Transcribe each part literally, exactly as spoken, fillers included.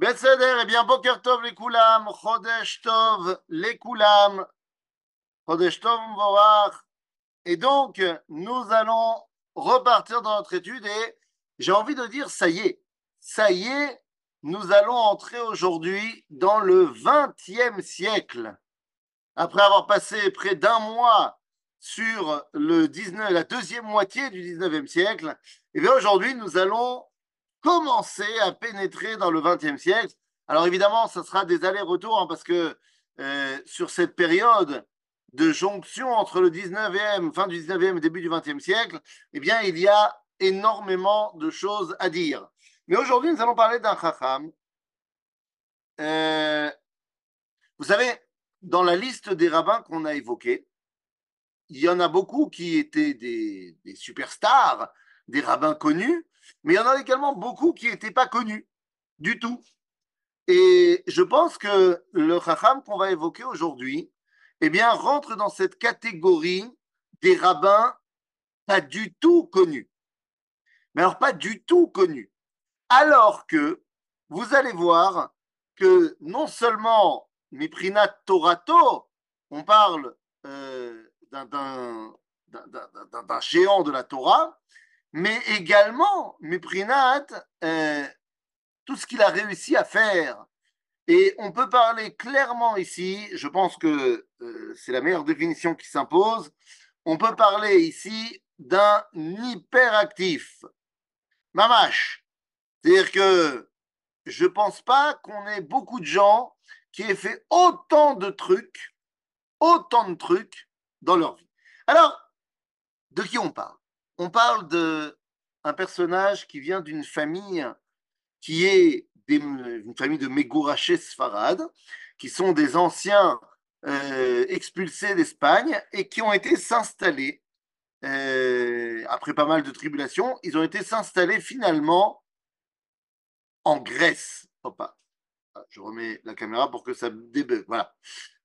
Betseder, eh bien, Boker Tov les Koulam, Chodesh Tov les Koulam, Chodesh Tov Mvorach. Et donc, nous allons repartir dans notre étude et j'ai envie de dire, ça y est, ça y est, nous allons entrer aujourd'hui dans le vingtième siècle. Après avoir passé près d'un mois sur le dix-neuvième, la deuxième moitié du dix-neuvième siècle, et bien aujourd'hui, nous allons commencer à pénétrer dans le vingtième siècle. Alors évidemment, ça sera des allers-retours hein, parce que euh, sur cette période de jonction entre le dix-neuvième, fin du dix-neuvième et début du vingtième siècle, eh bien, il y a énormément de choses à dire. Mais aujourd'hui, nous allons parler d'un chacham. Euh, vous savez, dans la liste des rabbins qu'on a évoqués, il y en a beaucoup qui étaient des, des superstars, des rabbins connus, mais il y en a également beaucoup qui n'étaient pas connus du tout. Et je pense que le chacham qu'on va évoquer aujourd'hui, eh bien, rentre dans cette catégorie des rabbins pas du tout connus. Mais alors, pas du tout connus. Alors que vous allez voir que non seulement Miprinat Torato, on parle euh, d'un, d'un, d'un, d'un, d'un géant de la Torah, mais également, Miprinat, euh, tout ce qu'il a réussi à faire. Et on peut parler clairement ici, je pense que euh, c'est la meilleure définition qui s'impose, on peut parler ici d'un hyperactif. Mamash. C'est-à-dire que je ne pense pas qu'on ait beaucoup de gens qui aient fait autant de trucs, autant de trucs dans leur vie. Alors, de qui on parle ? On parle d'un personnage qui vient d'une famille qui est des, une famille de Megouraché Sfarad, qui sont des anciens euh, expulsés d'Espagne et qui ont été s'installer, euh, après pas mal de tribulations, ils ont été s'installer finalement en Grèce. Opa. Je remets la caméra pour que ça débugue. Voilà.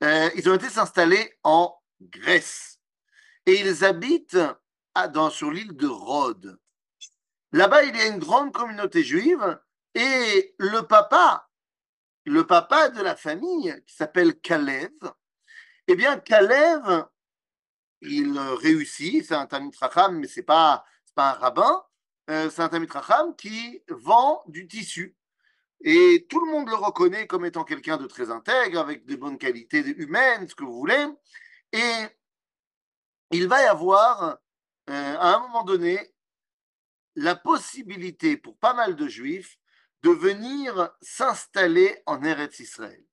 Euh, ils ont été s'installer en Grèce et ils habitent Ah, dans, sur l'île de Rhodes. Là-bas, il y a une grande communauté juive et le papa, le papa de la famille, qui s'appelle Kalev, eh bien, Kalev, il réussit, c'est un Talmid Chacham, mais ce n'est pas, c'est pas un rabbin, euh, c'est un Talmid Chacham qui vend du tissu. Et tout le monde le reconnaît comme étant quelqu'un de très intègre, avec de bonnes qualités humaines, ce que vous voulez. Et il va y avoir... Euh, à un moment donné, la possibilité pour pas mal de juifs de venir s'installer en Eretz Israël.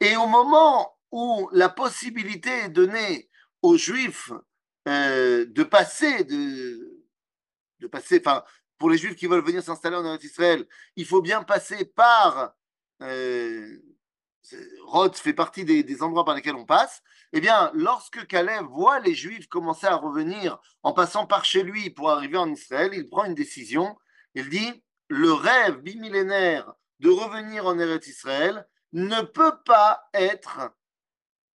Et au moment où la possibilité est donnée aux juifs euh, de passer, de, de passer, enfin, pour les juifs qui veulent venir s'installer en Eretz Israël, il faut bien passer par... Euh, Rhodes fait partie des, des endroits par lesquels on passe, eh bien, lorsque Kalev voit les Juifs commencer à revenir en passant par chez lui pour arriver en Israël, il prend une décision, il dit « Le rêve bimillénaire de revenir en Eretz Israël ne peut pas être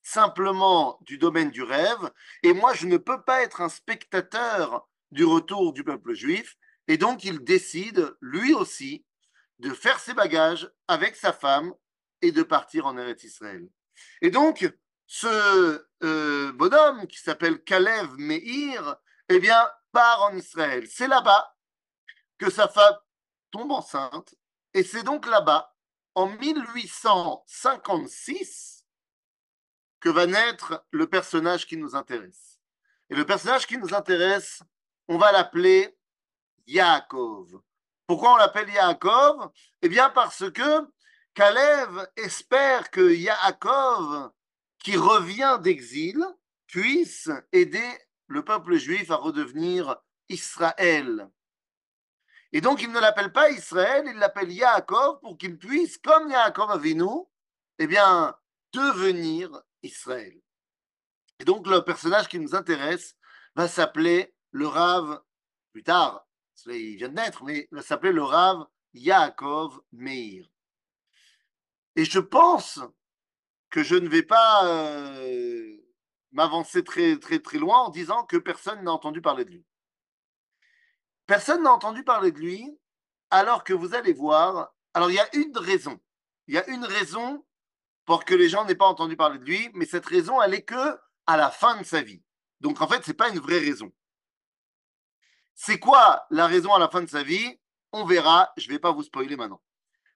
simplement du domaine du rêve, et moi je ne peux pas être un spectateur du retour du peuple juif », et donc il décide, lui aussi, de faire ses bagages avec sa femme, et de partir en Eretz Israël. Et donc, ce euh, bonhomme qui s'appelle Kalev Meir, eh bien, part en Israël. C'est là-bas que sa femme tombe enceinte, et c'est donc là-bas, en mille huit cent cinquante-six, que va naître le personnage qui nous intéresse. Et le personnage qui nous intéresse, on va l'appeler Yaakov. Pourquoi on l'appelle Yaakov ? Eh bien, parce que Kalev espère que Yaakov, qui revient d'exil, puisse aider le peuple juif à redevenir Israël. Et donc, il ne l'appelle pas Israël, il l'appelle Yaakov pour qu'il puisse, comme Yaakov Avinu, eh bien, devenir Israël. Et donc, le personnage qui nous intéresse va s'appeler le Rav, plus tard, il vient de naître, mais va s'appeler le Rav Yaakov Meir. Et je pense que je ne vais pas euh, m'avancer très, très, très loin en disant que personne n'a entendu parler de lui. Personne n'a entendu parler de lui, alors que vous allez voir... Alors, il y a une raison il y a une raison pour que les gens n'aient pas entendu parler de lui, mais cette raison, elle est que à la fin de sa vie. Donc en fait, ce n'est pas une vraie raison. C'est quoi la raison à la fin de sa vie? On verra, je ne vais pas vous spoiler maintenant.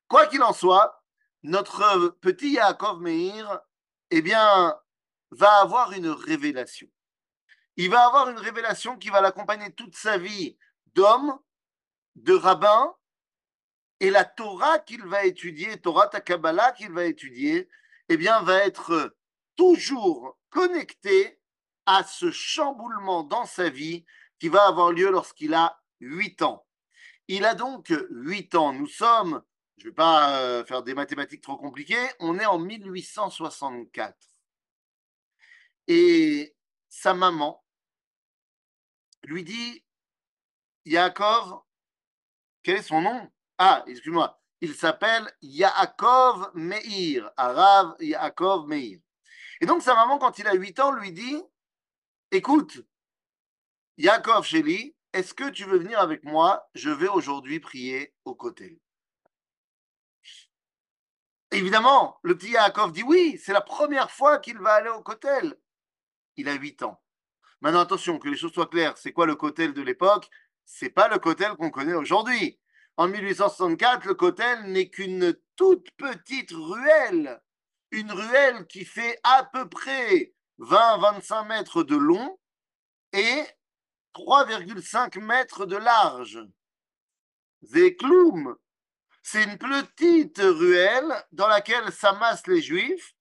Quoi qu'il en soit, notre petit Yaakov Meir, eh bien, va avoir une révélation. Il va avoir une révélation qui va l'accompagner toute sa vie d'homme, de rabbin, et la Torah qu'il va étudier, Torah ta Kabbalah qu'il va étudier, eh bien, va être toujours connectée à ce chamboulement dans sa vie qui va avoir lieu lorsqu'il a huit ans. Il a donc huit ans. Nous sommes, je ne vais pas faire des mathématiques trop compliquées, on est en mille huit cent soixante-quatre. Et sa maman lui dit, Yaakov, quel est son nom? Ah, excuse-moi, il s'appelle Yaakov Meir, Rav Yaakov Meir. Et donc sa maman, quand il a huit ans, lui dit, écoute, Yaakov Sheli, est-ce que tu veux venir avec moi? Je vais aujourd'hui prier aux côtés. Évidemment, le petit Yaakov dit oui, c'est la première fois qu'il va aller au Kotel. Il a huit ans. Maintenant, attention, que les choses soient claires, c'est quoi le Kotel de l'époque? C'est pas le Kotel qu'on connaît aujourd'hui. En mille huit cent soixante-quatre, le Kotel n'est qu'une toute petite ruelle. Une ruelle qui fait à peu près vingt à vingt-cinq mètres de long et trois virgule cinq mètres de large. C'est cloum. C'est une petite ruelle dans laquelle s'amassent les Juifs.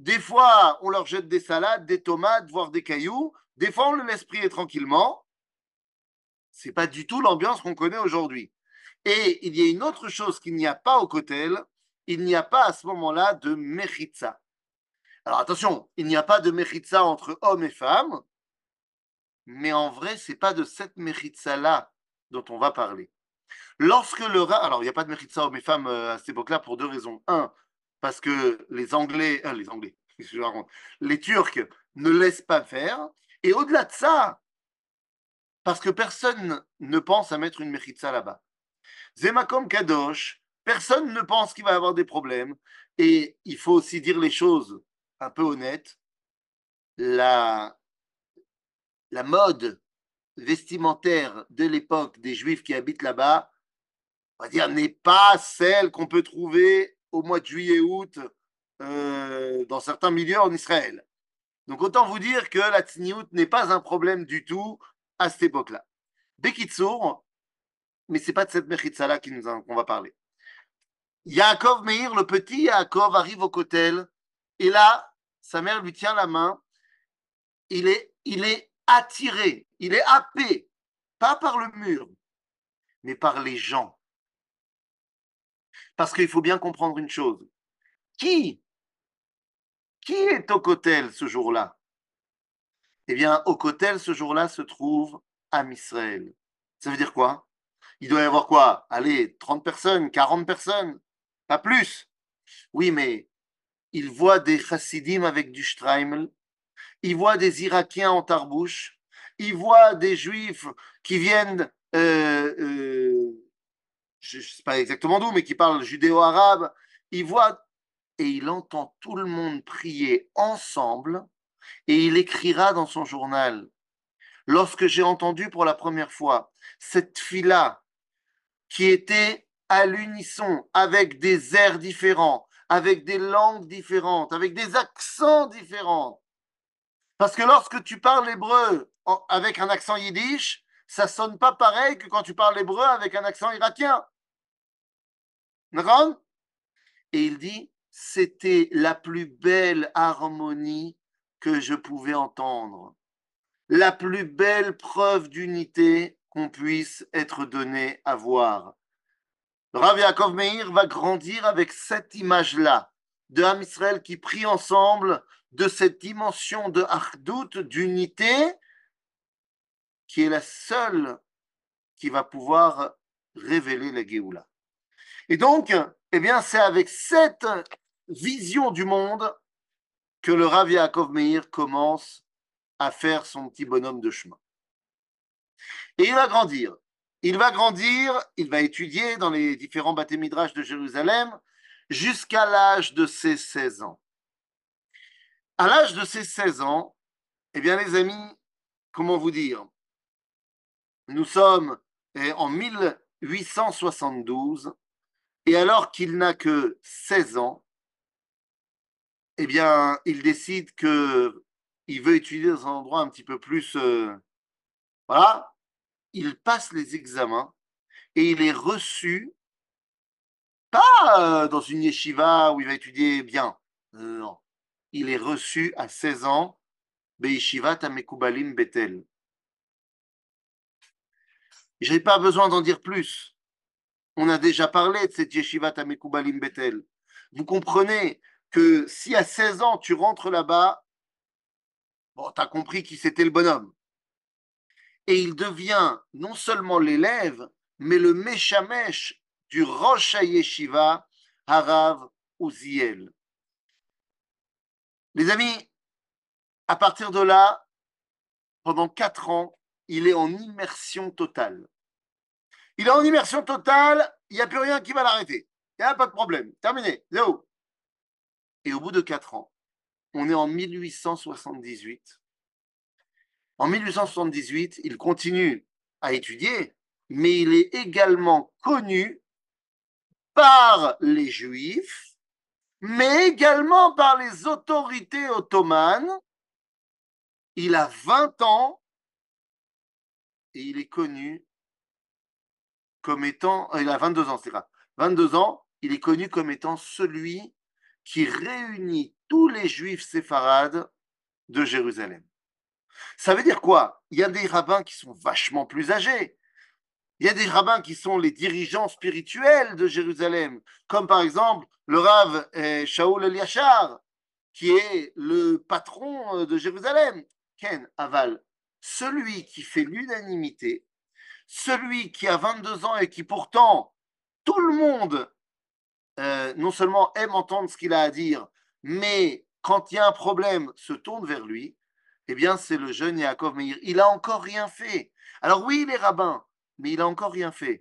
Des fois, on leur jette des salades, des tomates, voire des cailloux. Des fois, on les laisse prier tranquillement. Ce n'est pas du tout l'ambiance qu'on connaît aujourd'hui. Et il y a une autre chose qu'il n'y a pas au Kotel. Il n'y a pas à ce moment-là de mechitza. Alors attention, il n'y a pas de mechitza entre hommes et femmes. Mais en vrai, ce n'est pas de cette mechitza-là dont on va parler. Lorsque le ra... Alors, il n'y a pas de mechitza hommes et femmes euh, à cette époque-là pour deux raisons. Un, parce que les Anglais, euh, les Anglais, les Turcs ne laissent pas faire. Et au-delà de ça, parce que personne ne pense à mettre une mechitza là-bas. Zemakom Kadosh, personne ne pense qu'il va y avoir des problèmes. Et il faut aussi dire les choses un peu honnêtes. La, la mode vestimentaire de l'époque des Juifs qui habitent là-bas, on va dire, n'est pas celle qu'on peut trouver au mois de juillet-août euh, dans certains milieux en Israël. Donc autant vous dire que la tsniout n'est pas un problème du tout à cette époque-là. Bekitsour, mais ce n'est pas de cette mechitza-là qu'on va parler. Yaakov Meir, le petit Yaakov, arrive au Kotel, et là, sa mère lui tient la main, il est, il est attiré, il est happé, pas par le mur, mais par les gens. Parce qu'il faut bien comprendre une chose. Qui Qui est au Kotel ce jour-là? Eh bien, au Kotel ce jour-là se trouve Am Israël. Ça veut dire quoi? Il doit y avoir quoi? Allez, trente personnes, quarante personnes, pas plus. Oui, mais il voit des chassidim avec du Shtraimel, il voit des Irakiens en tarbouche, il voit des Juifs qui viennent, euh, euh, je ne sais pas exactement d'où, mais qui parlent judéo-arabe, il voit et il entend tout le monde prier ensemble et il écrira dans son journal. Lorsque j'ai entendu pour la première fois cette tefila qui était à l'unisson, avec des airs différents, avec des langues différentes, avec des accents différents. Parce que lorsque tu parles hébreu en, avec un accent yiddish, ça ne sonne pas pareil que quand tu parles hébreu avec un accent irakien. D'accord ? Et il dit, c'était la plus belle harmonie que je pouvais entendre, la plus belle preuve d'unité qu'on puisse être donné à voir. Rav Yaakov Meir va grandir avec cette image-là, de Am Israël qui prie ensemble, de cette dimension de Achdout, d'unité, qui est la seule qui va pouvoir révéler la Géoula. Et donc, eh bien, c'est avec cette vision du monde que le Rav Yaakov Meir commence à faire son petit bonhomme de chemin. Et il va grandir, il va grandir, il va étudier dans les différents Baté Midrash de Jérusalem, jusqu'à l'âge de ses seize ans. À l'âge de ses seize ans, eh bien les amis, comment vous dire, nous sommes en mille huit cent soixante-douze, et alors qu'il n'a que seize ans, eh bien, il décide qu'il veut étudier dans un endroit un petit peu plus... Euh, voilà, il passe les examens et il est reçu, pas euh, dans une yeshiva où il va étudier bien, euh, non, il est reçu à seize ans, Beishivat Amekubalim Bethel. Je n'ai pas besoin d'en dire plus. On a déjà parlé de cette yeshivat Amekubalim Bethel. Vous comprenez que si à seize ans tu rentres là-bas, bon, tu as compris qui c'était le bonhomme. Et il devient non seulement l'élève, mais le méchamèche du Rosh Yeshiva, Rav Ouziel. Les amis, à partir de là, pendant quatre ans, il est en immersion totale. Il est en immersion totale, il n'y a plus rien qui va l'arrêter. Il n'y a pas de problème. Terminé. Yo. Et au bout de quatre ans, on est en mille huit cent soixante-dix-huit. En mille huit cent soixante-dix-huit, il continue à étudier, mais il est également connu par les Juifs, mais également par les autorités ottomanes. Il a vingt ans et il est connu comme étant... Il a vingt-deux ans, c'est ça. vingt-deux ans, il est connu comme étant celui qui réunit tous les juifs séfarades de Jérusalem. Ça veut dire quoi? Il y a des rabbins qui sont vachement plus âgés. Il y a des rabbins qui sont les dirigeants spirituels de Jérusalem, comme par exemple le Rav Shaul Elyashar, qui est le patron de Jérusalem. Ken Aval, celui qui fait l'unanimité, celui qui a vingt-deux ans et qui pourtant, tout le monde, Euh, non seulement aime entendre ce qu'il a à dire, mais quand il y a un problème, se tourne vers lui, eh bien c'est le jeune Yaakov Meir. Il n'a encore rien fait. Alors oui, il est rabbin, mais il n'a encore rien fait.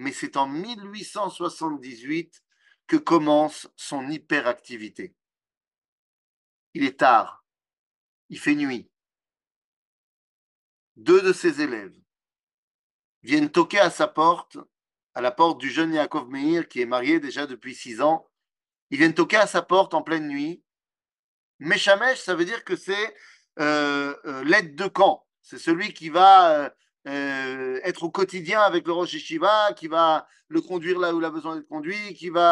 Mais c'est en mille huit cent soixante-dix-huit que commence son hyperactivité. Il est tard, il fait nuit. Deux de ses élèves viennent toquer à sa porte, à la porte du jeune Yaakov Meir, qui est marié déjà depuis six ans. Ils viennent toquer à sa porte en pleine nuit. Meshamesh, ça veut dire que c'est euh, euh, l'aide de camp. C'est celui qui va euh, être au quotidien avec le Rosh Yeshiva, qui va le conduire là où il a besoin d'être conduit, qui va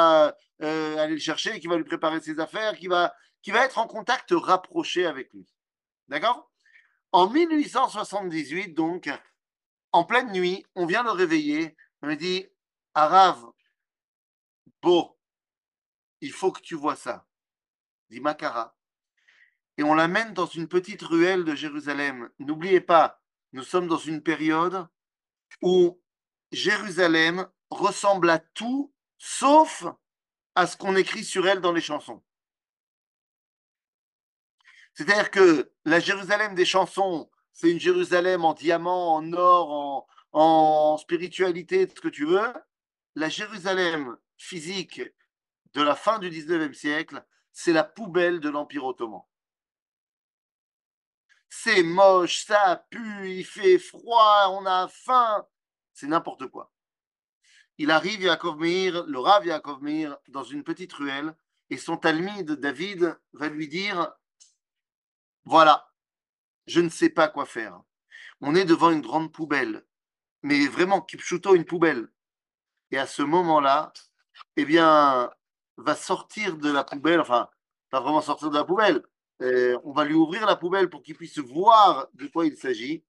euh, aller le chercher, qui va lui préparer ses affaires, qui va, qui va être en contact rapproché avec lui. D'accord? En mille huit cent soixante-dix-huit, donc, en pleine nuit, on vient le réveiller. On lui dit, Arav, beau, il faut que tu vois ça. Dit Makara. Et on l'amène dans une petite ruelle de Jérusalem. N'oubliez pas, nous sommes dans une période où Jérusalem ressemble à tout, sauf à ce qu'on écrit sur elle dans les chansons. C'est-à-dire que la Jérusalem des chansons, c'est une Jérusalem en diamant, en or, en... en spiritualité, ce que tu veux, la Jérusalem physique de la fin du dix-neuvième siècle, c'est la poubelle de l'Empire ottoman. C'est moche, ça pue, il fait froid, on a faim, c'est n'importe quoi. Il arrive, Yaakov Meir, le Rav Yaakov Meir, dans une petite ruelle, et son talmide, David, va lui dire, voilà, je ne sais pas quoi faire. On est devant une grande poubelle, mais vraiment, Kipchuto, une poubelle. Et à ce moment-là, eh bien, va sortir de la poubelle, enfin, pas vraiment sortir de la poubelle, euh, on va lui ouvrir la poubelle pour qu'il puisse voir de quoi il s'agit.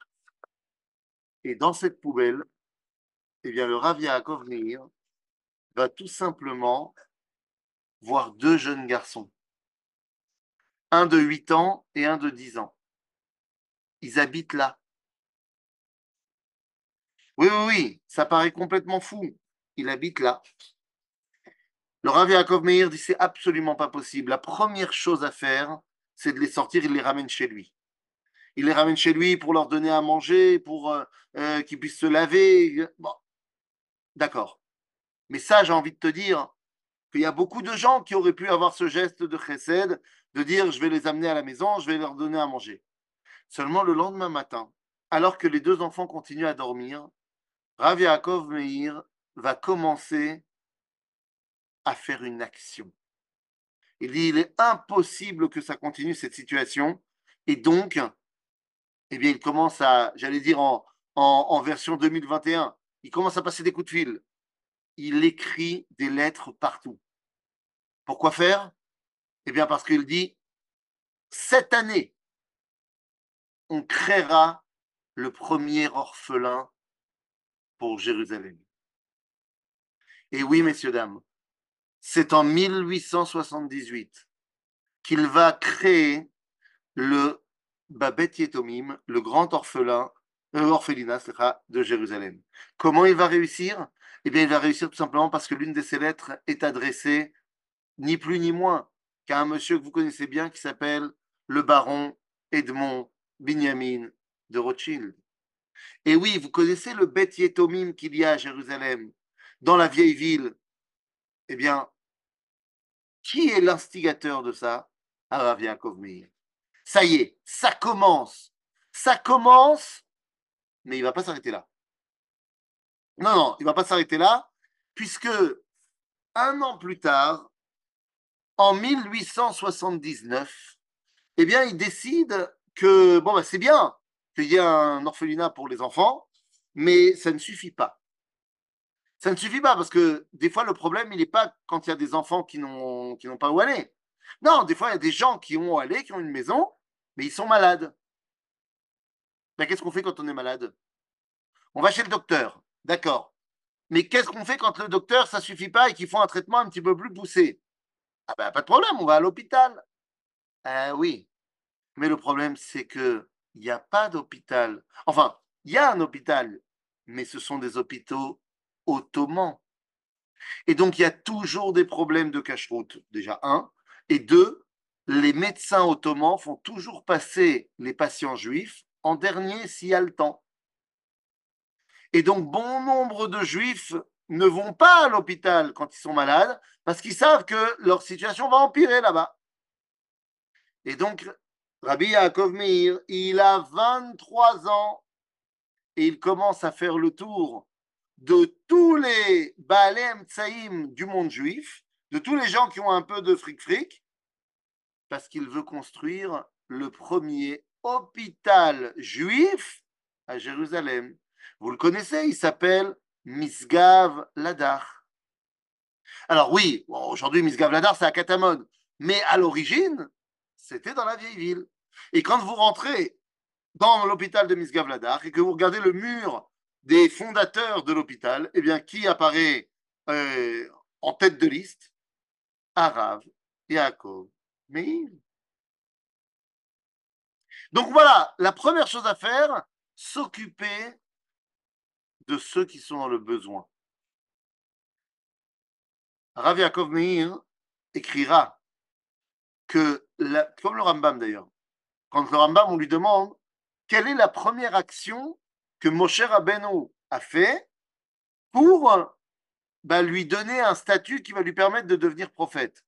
Et dans cette poubelle, eh bien, le Rav Yaakov Meir va tout simplement voir deux jeunes garçons. Un de huit ans et un de dix ans. Ils habitent là. Oui, oui, oui, ça paraît complètement fou. Il habite là. Le Rav Yaakov Meir dit, c'est absolument pas possible. La première chose à faire, c'est de les sortir, il les ramène chez lui. Il les ramène chez lui pour leur donner à manger, pour euh, euh, qu'ils puissent se laver. Bon, d'accord. Mais ça, j'ai envie de te dire qu'il y a beaucoup de gens qui auraient pu avoir ce geste de chesed, de dire je vais les amener à la maison, je vais leur donner à manger. Seulement le lendemain matin, alors que les deux enfants continuent à dormir, Rav Yaakov Meir va commencer à faire une action. Il dit il est impossible que ça continue cette situation, et donc, eh bien, il commence à, j'allais dire en, en, en version deux mille vingt et un, il commence à passer des coups de fil. Il écrit des lettres partout. Pourquoi faire? Eh bien, parce qu'il dit cette année, on créera le premier orphelin pour Jérusalem. Et oui, messieurs, dames, c'est en mille huit cent soixante-dix-huit qu'il va créer le Beth Yetomim, le grand orphelin, euh, orphelinat de Jérusalem. Comment il va réussir? Eh bien, il va réussir tout simplement parce que l'une de ses lettres est adressée, ni plus ni moins, qu'à un monsieur que vous connaissez bien qui s'appelle le Baron Edmond Binyamin de Rothschild. Et oui, vous connaissez le Beth Yetomim qu'il y a à Jérusalem, dans la vieille ville. Eh bien, qui est l'instigateur de ça? Rav Yaakov Meir. Ça y est, ça commence. Ça commence, mais il ne va pas s'arrêter là. Non, non, il ne va pas s'arrêter là, puisque un an plus tard, en mille huit cent soixante-dix-neuf, eh bien, il décide que, bon, bah, c'est bien qu'il y ait un orphelinat pour les enfants, mais ça ne suffit pas. Ça ne suffit pas parce que des fois, le problème, il n'est pas quand il y a des enfants qui n'ont qui n'ont pas où aller. Non, des fois, il y a des gens qui ont où aller, qui ont une maison, mais ils sont malades. Ben, qu'est-ce qu'on fait quand on est malade? On va chez le docteur, d'accord. Mais qu'est-ce qu'on fait quand le docteur, ça ne suffit pas et qu'ils font un traitement un petit peu plus poussé? Ah ben, pas de problème, on va à l'hôpital. Euh, oui, mais le problème, c'est qu'il n'y a pas d'hôpital. Enfin, il y a un hôpital, mais ce sont des hôpitaux ottomans. Et donc, il y a toujours des problèmes de cacheroute, déjà un, et deux, les médecins ottomans font toujours passer les patients juifs en dernier s'il y a le temps. Et donc, bon nombre de juifs ne vont pas à l'hôpital quand ils sont malades parce qu'ils savent que leur situation va empirer là-bas. Et donc, Rabbi Yaakov Meir, il a vingt-trois ans et il commence à faire le tour de tous les Baalei Emtsaïm du monde juif, de tous les gens qui ont un peu de fric-fric, parce qu'il veut construire le premier hôpital juif à Jérusalem. Vous le connaissez, il s'appelle Misgav Ladach. Alors oui, bon, aujourd'hui Misgav Ladach c'est à Katamon, mais à l'origine, c'était dans la vieille ville. Et quand vous rentrez dans l'hôpital de Misgav Ladach et que vous regardez le mur des fondateurs de l'hôpital, eh bien, qui apparaît euh, en tête de liste? Rav Yaakov Meir. Donc voilà, la première chose à faire, s'occuper de ceux qui sont dans le besoin. Rav Yaakov Meir écrira que, la, comme le Rambam d'ailleurs, quand le Rambam, on lui demande quelle est la première action que Moshe Rabbeinu a fait pour bah, lui donner un statut qui va lui permettre de devenir prophète.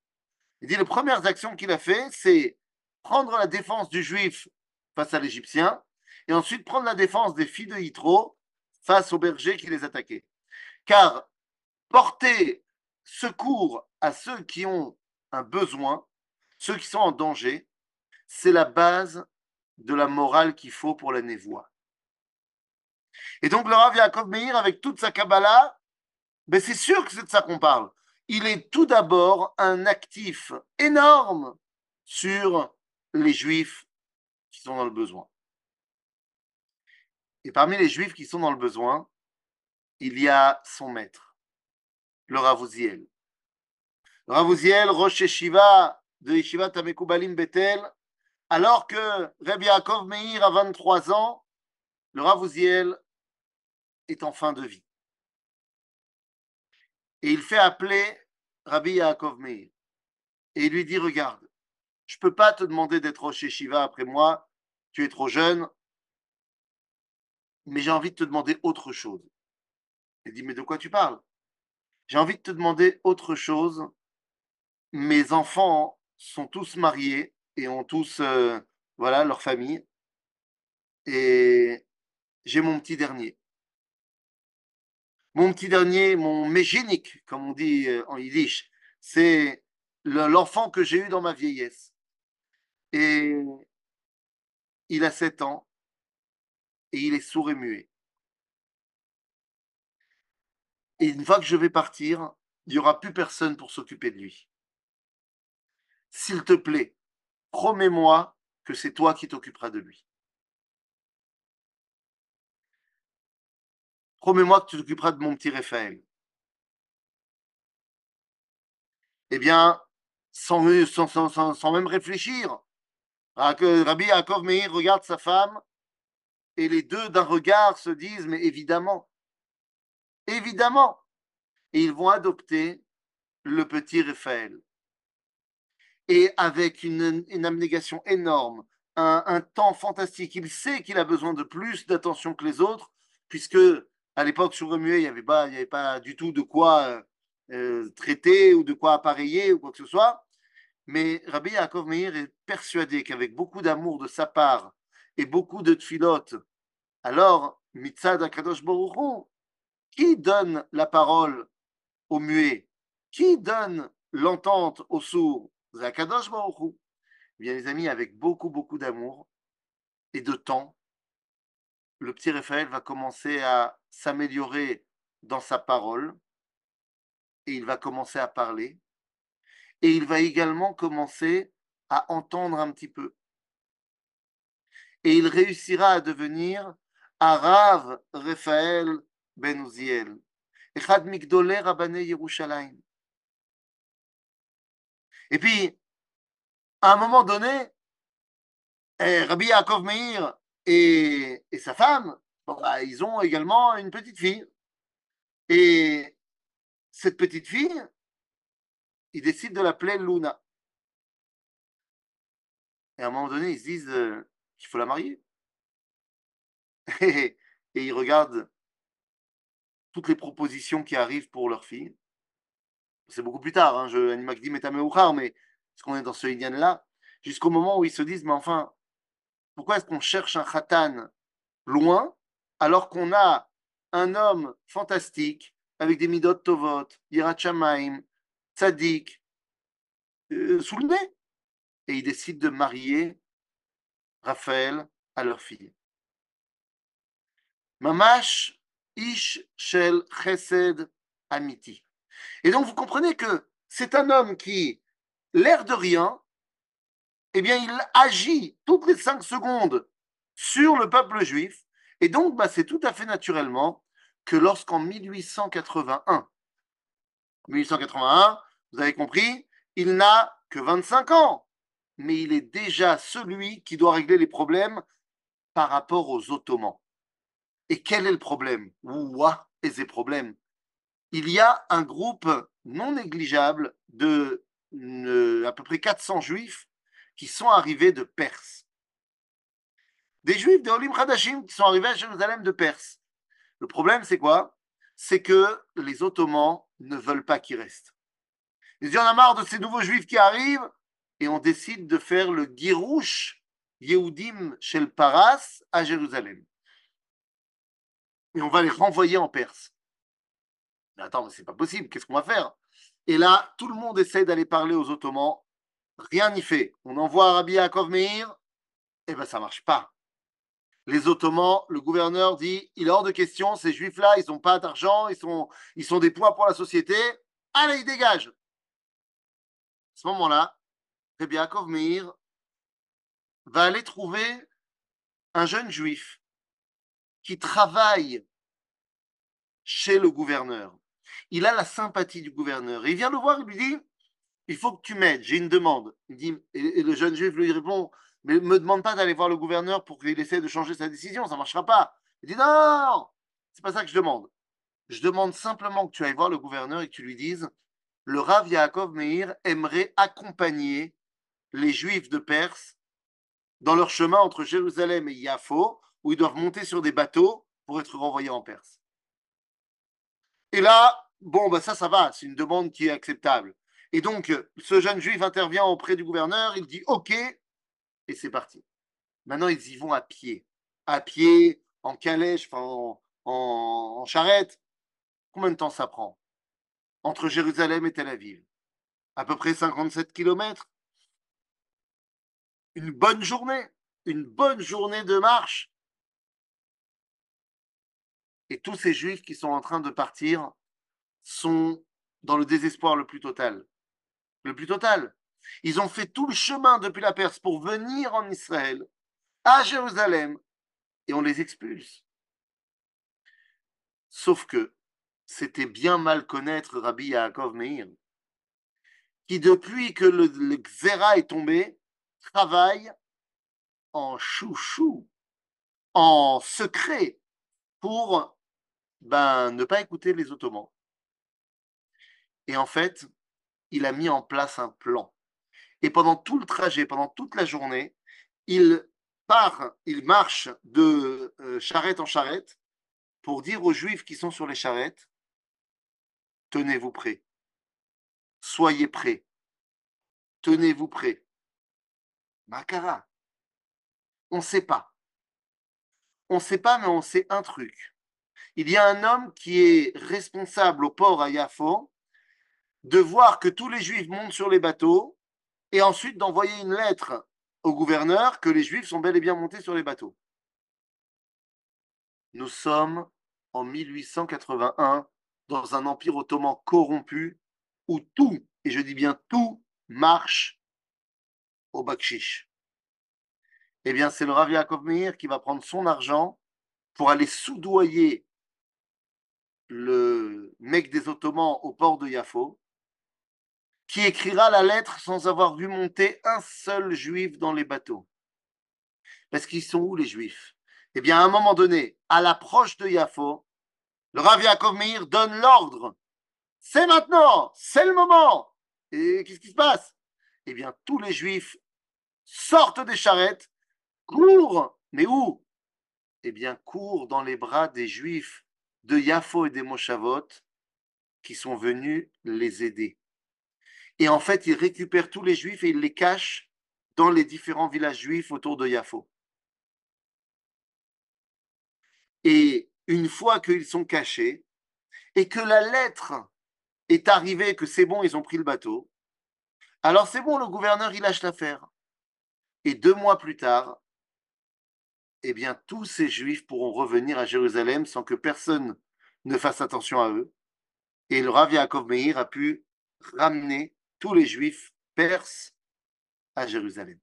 Il dit, les premières actions qu'il a fait, c'est prendre la défense du juif face à l'Égyptien, et ensuite prendre la défense des filles de Yitro face aux bergers qui les attaquaient. Car porter secours à ceux qui ont un besoin, ceux qui sont en danger, c'est la base de la morale qu'il faut pour la névoie. Et donc, le Rav Yaakov Meir, avec toute sa Kabbalah, ben c'est sûr que c'est de ça qu'on parle. Il est tout d'abord un actif énorme sur les Juifs qui sont dans le besoin. Et parmi les Juifs qui sont dans le besoin, il y a son maître, le Rav Ouziel. Le Rav Ouziel, Rosh Yeshiva de Yeshivat HaMekoubalim Bethel, alors que Rav Yaakov Meir a vingt-trois ans, le Rav Ouziel est en fin de vie. Et il fait appeler Rabbi Yaakov Meir. Et il lui dit, regarde, je ne peux pas te demander d'être Rosh Yeshiva après moi, tu es trop jeune, mais j'ai envie de te demander autre chose. Il dit, mais de quoi tu parles? J'ai envie de te demander autre chose mes enfants sont tous mariés et ont tous euh, voilà, leur famille. Et j'ai mon petit dernier. Mon petit dernier, mon méjénik, comme on dit en yiddish, c'est le, l'enfant que j'ai eu dans ma vieillesse. Et il a sept ans et il est sourd et muet. Et une fois que je vais partir, il n'y aura plus personne pour s'occuper de lui. S'il te plaît, promets-moi que c'est toi qui t'occuperas de lui. Promets-moi que tu t'occuperas de mon petit Raphaël. Eh bien, sans, sans, sans, sans même réfléchir, Rabbi Yaakov Meir regarde sa femme et les deux d'un regard se disent, mais évidemment, évidemment, et ils vont adopter le petit Raphaël. Et avec une, une abnégation énorme, un, un temps fantastique, il sait qu'il a besoin de plus d'attention que les autres, puisque à l'époque, sur le muet, il n'y avait, avait pas du tout de quoi euh, traiter ou de quoi appareiller ou quoi que ce soit. Mais Rabbi Yaakov Meir est persuadé qu'avec beaucoup d'amour de sa part et beaucoup de tfilotes, alors, Mitzad HaKadosh Baruch Hu, qui donne la parole au muet? Qui donne l'entente aux sourds? HaKadosh Baruch Hu. Bien, les amis, avec beaucoup, beaucoup d'amour et de temps, le petit Raphaël va commencer à s'améliorer dans sa parole et il va commencer à parler et il va également commencer à entendre un petit peu. Et il réussira à devenir Rav Raphaël Ben Ouziel, Echad Migdolei Rabbanei Yerushalayim. Et puis, à un moment donné, Rabbi Yaakov Meir Et, et sa femme, bon, bah, ils ont également une petite fille. Et cette petite fille, ils décident de l'appeler Luna. Et à un moment donné, ils se disent euh, qu'il faut la marier. Et, et ils regardent toutes les propositions qui arrivent pour leur fille. C'est beaucoup plus tard, hein, je Animakdim et Ameuchar, mais parce qu'on est dans ce Inyan-là, jusqu'au moment où ils se disent, mais enfin, pourquoi est-ce qu'on cherche un khatan loin alors qu'on a un homme fantastique avec des midot tovot, yirat shamaim, tzaddik, euh, sous le nez? Et ils décident de marier Raphaël à leur fille. Mamash ish shel chesed amiti. Et donc vous comprenez que c'est un homme qui, l'air de rien, eh bien, il agit toutes les cinq secondes sur le peuple juif. Et donc, bah, c'est tout à fait naturellement que lorsqu'en mille huit cent quatre-vingt-un, mille huit cent quatre-vingt-un, vous avez compris, il n'a que vingt-cinq ans, mais il est déjà celui qui doit régler les problèmes par rapport aux Ottomans. Et quel est le problème? Ouah, et ces problèmes. Il y a un groupe non négligeable de euh, à peu près quatre cents juifs qui sont arrivés de Perse. Des Juifs de Olim Khadashim qui sont arrivés à Jérusalem de Perse. Le problème, c'est quoi? C'est que les Ottomans ne veulent pas qu'ils restent. Ils disent, on a marre de ces nouveaux Juifs qui arrivent, et on décide de faire le Girouche Yehudim Shel Paras à Jérusalem. Et on va les renvoyer en Perse. Mais attends, mais c'est pas possible, qu'est-ce qu'on va faire? Et là, tout le monde essaie d'aller parler aux Ottomans, rien n'y fait. On envoie Rabbi Yaakov Meir, et bien ça ne marche pas. Les Ottomans, le gouverneur dit, il est hors de question, ces Juifs-là, ils n'ont pas d'argent, ils sont, ils sont des poids pour la société, allez, ils dégagent. À ce moment-là, Rabbi Yaakov Meir va aller trouver un jeune Juif qui travaille chez le gouverneur. Il a la sympathie du gouverneur. Il vient le voir, il lui dit, il faut que tu m'aides, j'ai une demande. Il dit, et le jeune juif lui répond, mais ne me demande pas d'aller voir le gouverneur pour qu'il essaie de changer sa décision, ça ne marchera pas. Il dit, non, c'est pas ça que je demande. Je demande simplement que tu ailles voir le gouverneur et que tu lui dises, le Rav Yaakov Meir aimerait accompagner les juifs de Perse dans leur chemin entre Jérusalem et Yafo, où ils doivent monter sur des bateaux pour être renvoyés en Perse. Et là, bon, ben ça, ça va, c'est une demande qui est acceptable. Et donc, ce jeune juif intervient auprès du gouverneur, il dit « Ok » et c'est parti. Maintenant, ils y vont à pied, à pied, en calèche, en, en, en charrette. Combien de temps ça prend? Entre Jérusalem et Tel Aviv, à peu près cinquante-sept kilomètres. Une bonne journée, une bonne journée de marche. Et tous ces juifs qui sont en train de partir sont dans le désespoir le plus total. Le plus total. Ils ont fait tout le chemin depuis la Perse pour venir en Israël, à Jérusalem, et on les expulse. Sauf que c'était bien mal connaître Rabbi Yaakov Meir, qui depuis que le, le Xéra est tombé, travaille en chouchou, en secret, pour ben, ne pas écouter les Ottomans. Et en fait, il a mis en place un plan. Et pendant tout le trajet, pendant toute la journée, il part, il marche de euh, charrette en charrette pour dire aux Juifs qui sont sur les charrettes, tenez-vous prêts, soyez prêts, tenez-vous prêts. Makara, on ne sait pas. On ne sait pas, mais on sait un truc. Il y a un homme qui est responsable au port à Yaffo de voir que tous les Juifs montent sur les bateaux et ensuite d'envoyer une lettre au gouverneur que les Juifs sont bel et bien montés sur les bateaux. Nous sommes en mille huit cent quatre-vingt-un dans un empire ottoman corrompu où tout, et je dis bien tout, marche au bakchish. Eh bien, c'est le Rav Yaakov Meir qui va prendre son argent pour aller soudoyer le mec des Ottomans au port de Yaffo, qui écrira la lettre sans avoir vu monter un seul juif dans les bateaux. Parce qu'ils sont où les juifs? Eh bien, à un moment donné, à l'approche de Yaffo, le Rav Yaakov Meir donne l'ordre. C'est maintenant, c'est le moment. Et qu'est-ce qui se passe? Eh bien, tous les juifs sortent des charrettes, courent, mais où? Eh bien, courent dans les bras des juifs de Yaffo et des Moshavot qui sont venus les aider. Et en fait, ils récupèrent tous les juifs et ils les cachent dans les différents villages juifs autour de Yaffo. Et une fois qu'ils sont cachés et que la lettre est arrivée, que c'est bon, ils ont pris le bateau, alors c'est bon, le gouverneur, il lâche l'affaire. Et deux mois plus tard, eh bien, tous ces juifs pourront revenir à Jérusalem sans que personne ne fasse attention à eux. Et le Rav Yaakov Meir a pu ramener tous les juifs perses à Jérusalem.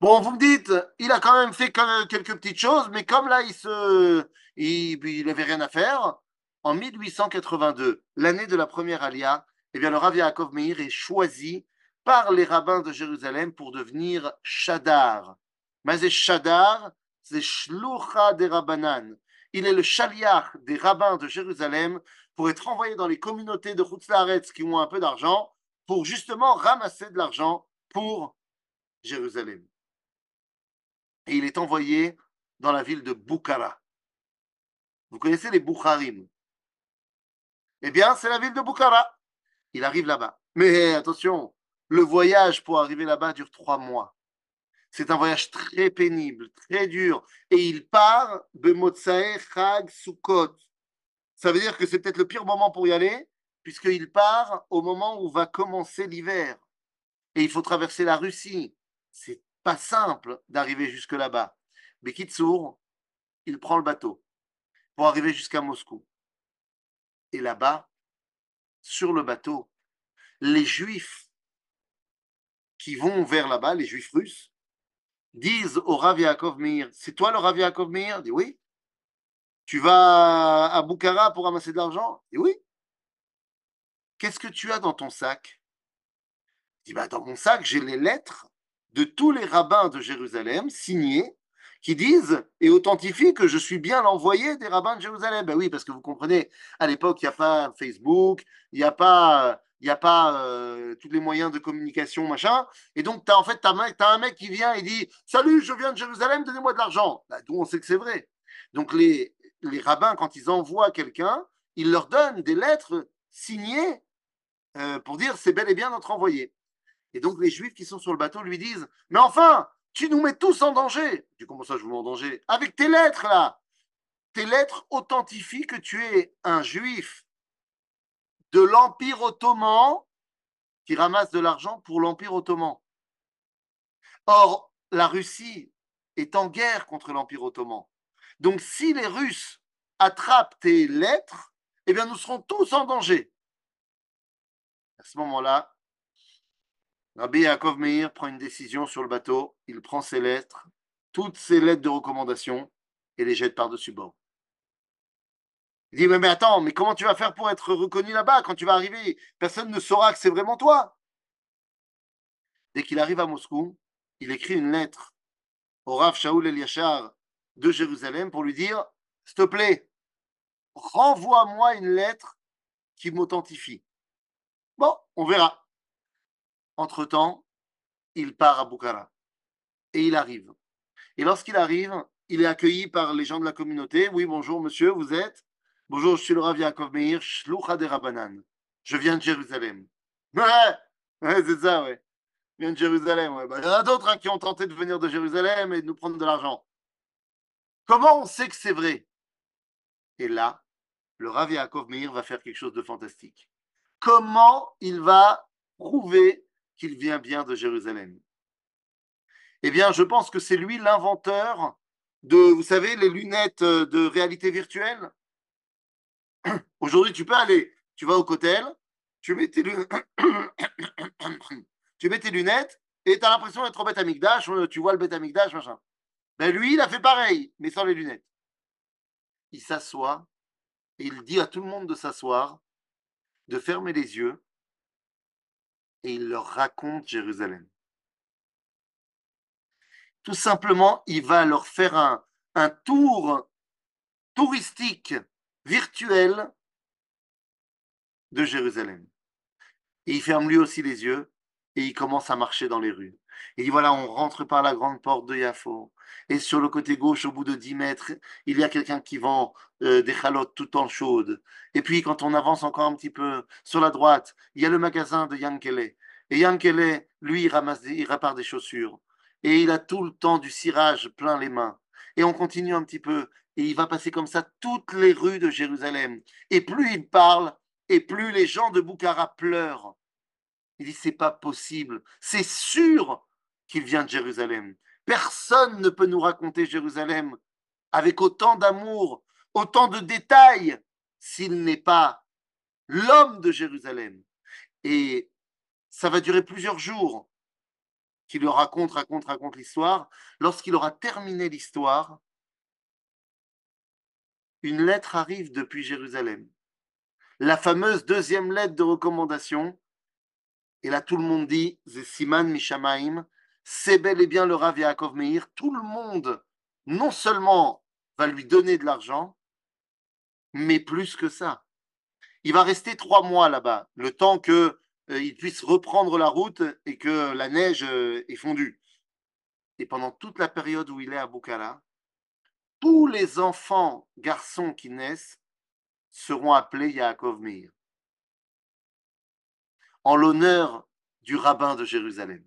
Bon, vous me dites, il a quand même fait quelques petites choses, mais comme là, il se, il, il avait rien à faire, en mille huit cent quatre-vingt-deux, l'année de la première Aliyah, eh bien, le Rav Yaakov Meir est choisi par les rabbins de Jérusalem pour devenir Shadar. Mais c'est Shadar, c'est Shlucha des Rabbanan. Il est le Shaliach des rabbins de Jérusalem pour être envoyé dans les communautés de Chutz La'aretz qui ont un peu d'argent pour justement ramasser de l'argent pour Jérusalem. Et il est envoyé dans la ville de Boukhara. Vous connaissez les Boukharim? Eh bien, c'est la ville de Boukhara. Il arrive là-bas. Mais attention, le voyage pour arriver là-bas dure trois mois. C'est un voyage très pénible, très dur. Et il part de Motsae Chag Sukkot. Ça veut dire que c'est peut-être le pire moment pour y aller, puisqu'il part au moment où va commencer l'hiver. Et il faut traverser la Russie. C'est pas simple d'arriver jusque là-bas. Mais Kitsour, il prend le bateau pour arriver jusqu'à Moscou. Et là-bas, sur le bateau, les Juifs qui vont vers là-bas, les Juifs russes, disent au Rav Yaakov Meir, c'est toi le Rav Yaakov Meir? Il dit oui. Tu vas à Boukhara pour ramasser de l'argent? Il dit oui. Qu'est-ce que tu as dans ton sac? Il dit bah, dans mon sac, j'ai les lettres de tous les rabbins de Jérusalem signées qui disent et authentifient que je suis bien l'envoyé des rabbins de Jérusalem. Ben oui, parce que vous comprenez, à l'époque, il n'y a pas Facebook, il n'y a pas... il n'y a pas euh, tous les moyens de communication, machin. Et donc, t'as, en fait, tu as un mec qui vient et dit « Salut, je viens de Jérusalem, donnez-moi de l'argent. » Bah, d'où on sait que c'est vrai. Donc, les, les rabbins, quand ils envoient quelqu'un, ils leur donnent des lettres signées euh, pour dire c'est bel et bien notre envoyé. Et donc les Juifs qui sont sur le bateau lui disent « Mais enfin, tu nous mets tous en danger !» Tu dis « Comment ça je vous mets en danger ?»« Avec tes lettres là !» Tes lettres authentifient que tu es un Juif de l'Empire ottoman qui ramasse de l'argent pour l'Empire ottoman. Or, la Russie est en guerre contre l'Empire ottoman. Donc, si les Russes attrapent tes lettres, eh bien, nous serons tous en danger. À ce moment-là, Rabbi Yaakov Meir prend une décision sur le bateau. Il prend ses lettres, toutes ses lettres de recommandation, et les jette par-dessus bord. Il dit, mais, mais attends, mais comment tu vas faire pour être reconnu là-bas quand tu vas arriver? Personne ne saura que c'est vraiment toi. Dès qu'il arrive à Moscou, il écrit une lettre au Rav Shaul Elyashar de Jérusalem pour lui dire, s'il te plaît, renvoie-moi une lettre qui m'authentifie. Bon, on verra. Entre-temps, il part à Boukhara et il arrive. Et lorsqu'il arrive, il est accueilli par les gens de la communauté. Oui, bonjour monsieur, vous êtes? Bonjour, je suis le Rav Yaakov Meir, Shlucha de Rabbanan. Je viens de Jérusalem. Ouais, ouais c'est ça, ouais. Je viens de Jérusalem, ouais. Bah, il y en a d'autres hein, qui ont tenté de venir de Jérusalem et de nous prendre de l'argent. Comment on sait que c'est vrai? Et là, le Rav Yaakov Meir va faire quelque chose de fantastique. Comment il va prouver qu'il vient bien de Jérusalem? Eh bien, je pense que c'est lui l'inventeur de, vous savez, les lunettes de réalité virtuelle. Aujourd'hui, tu peux aller, tu vas au cotel, tu mets tes, lun... tu mets tes lunettes et tu as l'impression d'être au Beth Amikdash, tu vois le Beth Amikdash, machin. Ben lui, il a fait pareil, mais sans les lunettes. Il s'assoit et il dit à tout le monde de s'asseoir, de fermer les yeux et il leur raconte Jérusalem. Tout simplement, il va leur faire un, un tour touristique virtuel de Jérusalem. Et il ferme lui aussi les yeux et il commence à marcher dans les rues. Il dit voilà, on rentre par la grande porte de Yaffo et sur le côté gauche, au bout de dix mètres, il y a quelqu'un qui vend euh, des chalotes tout en chaude. Et puis, quand on avance encore un petit peu sur la droite, il y a le magasin de Yankele. Et Yankele, lui, il, ramasse des, il répare des chaussures. Et il a tout le temps du cirage plein les mains. Et on continue un petit peu. Et il va passer comme ça toutes les rues de Jérusalem. Et plus il parle, et plus les gens de Boukhara pleurent. Il dit, c'est pas possible. C'est sûr qu'il vient de Jérusalem. Personne ne peut nous raconter Jérusalem avec autant d'amour, autant de détails, s'il n'est pas l'homme de Jérusalem. Et ça va durer plusieurs jours. Qu'il leur raconte, raconte, raconte l'histoire. Lorsqu'il aura terminé l'histoire, une lettre arrive depuis Jérusalem. La fameuse deuxième lettre de recommandation. Et là, tout le monde dit, c'est Siman Mishamaim, c'est bel et bien le Rav Yaakov Meir. Tout le monde, non seulement va lui donner de l'argent, mais plus que ça. Il va rester trois mois là-bas, le temps que il puisse reprendre la route et que la neige est fondue. Et pendant toute la période où il est à Boukhara, tous les enfants garçons qui naissent seront appelés Yaakov Meir, en l'honneur du rabbin de Jérusalem.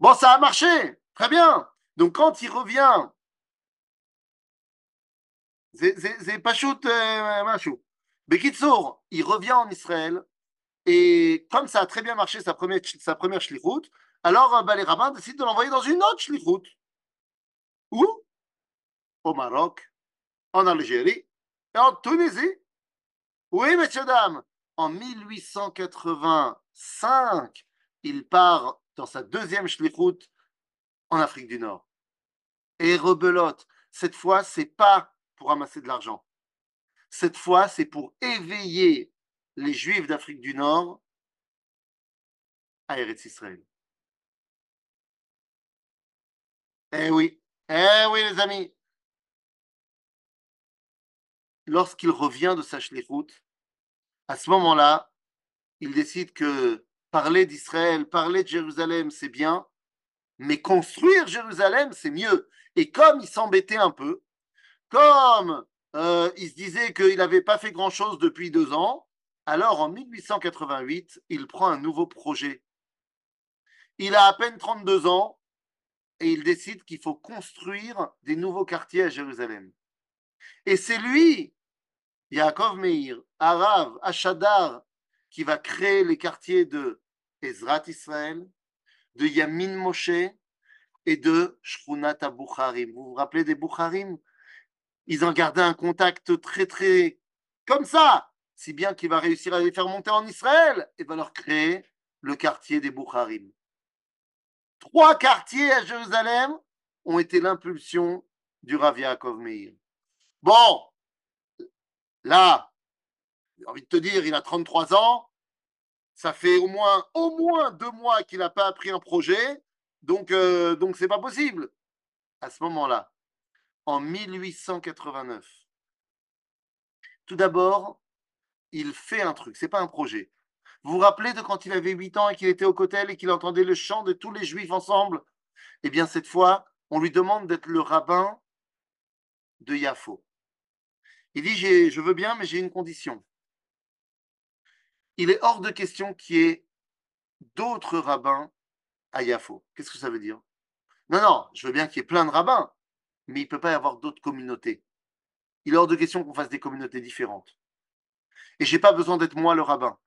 Bon, ça a marché, très bien. Donc quand il revient, c'est pas shoot, machou. Bekitsour, il revient en Israël. Et comme ça a très bien marché sa première, sa première shlichut, alors bah, les rabbins décident de l'envoyer dans une autre shlichut. Où? Au Maroc, en Algérie et en Tunisie. Oui, messieurs, dames, en mille huit cent quatre-vingt-cinq, il part dans sa deuxième shlichut en Afrique du Nord. Et rebelote, cette fois, ce n'est pas pour amasser de l'argent. Cette fois, c'est pour éveiller les Juifs d'Afrique du Nord à Eretz Israël. Eh oui, eh oui les amis. Lorsqu'il revient de sa shlichut, à ce moment-là, il décide que parler d'Israël, parler de Jérusalem, c'est bien, mais construire Jérusalem, c'est mieux. Et comme il s'embêtait un peu, comme euh, il se disait qu'il n'avait pas fait grand-chose depuis deux ans, Alors, en mille huit cent quatre-vingt-huit, il prend un nouveau projet. Il a à peine trente-deux ans et il décide qu'il faut construire des nouveaux quartiers à Jérusalem. Et c'est lui, Yaakov Meir, Arav, Ashadar, qui va créer les quartiers de Ezrat Israël, de Yamin Moshe et de Shchunat HaBukharim. Vous vous rappelez des Bukharim? Ils en gardaient un contact très, très comme ça, si bien qu'il va réussir à les faire monter en Israël et va leur créer le quartier des Bukharim. Trois quartiers à Jérusalem ont été l'impulsion du Rav Yaakov Meir. Bon, là, j'ai envie de te dire, il a trente-trois ans, ça fait au moins, au moins deux mois qu'il n'a pas appris un projet, donc euh, donc c'est pas possible. À ce moment-là, en mille huit cent quatre-vingt-neuf, tout d'abord, il fait un truc, c'est pas un projet. Vous vous rappelez de quand il avait huit ans et qu'il était au Kotel et qu'il entendait le chant de tous les Juifs ensemble? Eh bien, cette fois, on lui demande d'être le rabbin de Yafo. Il dit, je veux bien, mais j'ai une condition. Il est hors de question qu'il y ait d'autres rabbins à Yafo. Qu'est-ce que ça veut dire? Non, non, je veux bien qu'il y ait plein de rabbins, mais il ne peut pas y avoir d'autres communautés. Il est hors de question qu'on fasse des communautés différentes. Et je n'ai pas besoin d'être moi le rabbin.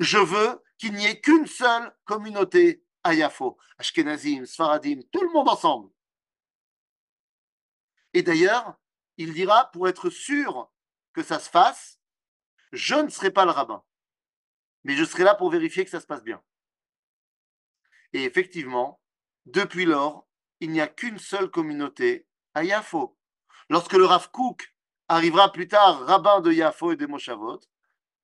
Je veux qu'il n'y ait qu'une seule communauté à Yafo. Ashkenazim, Sfaradim, tout le monde ensemble. Et d'ailleurs, il dira, pour être sûr que ça se fasse, je ne serai pas le rabbin, mais je serai là pour vérifier que ça se passe bien. Et effectivement, depuis lors, il n'y a qu'une seule communauté à Yafo. Lorsque le Rav Kouk arrivera plus tard rabbin de Yafo et des Moshavot,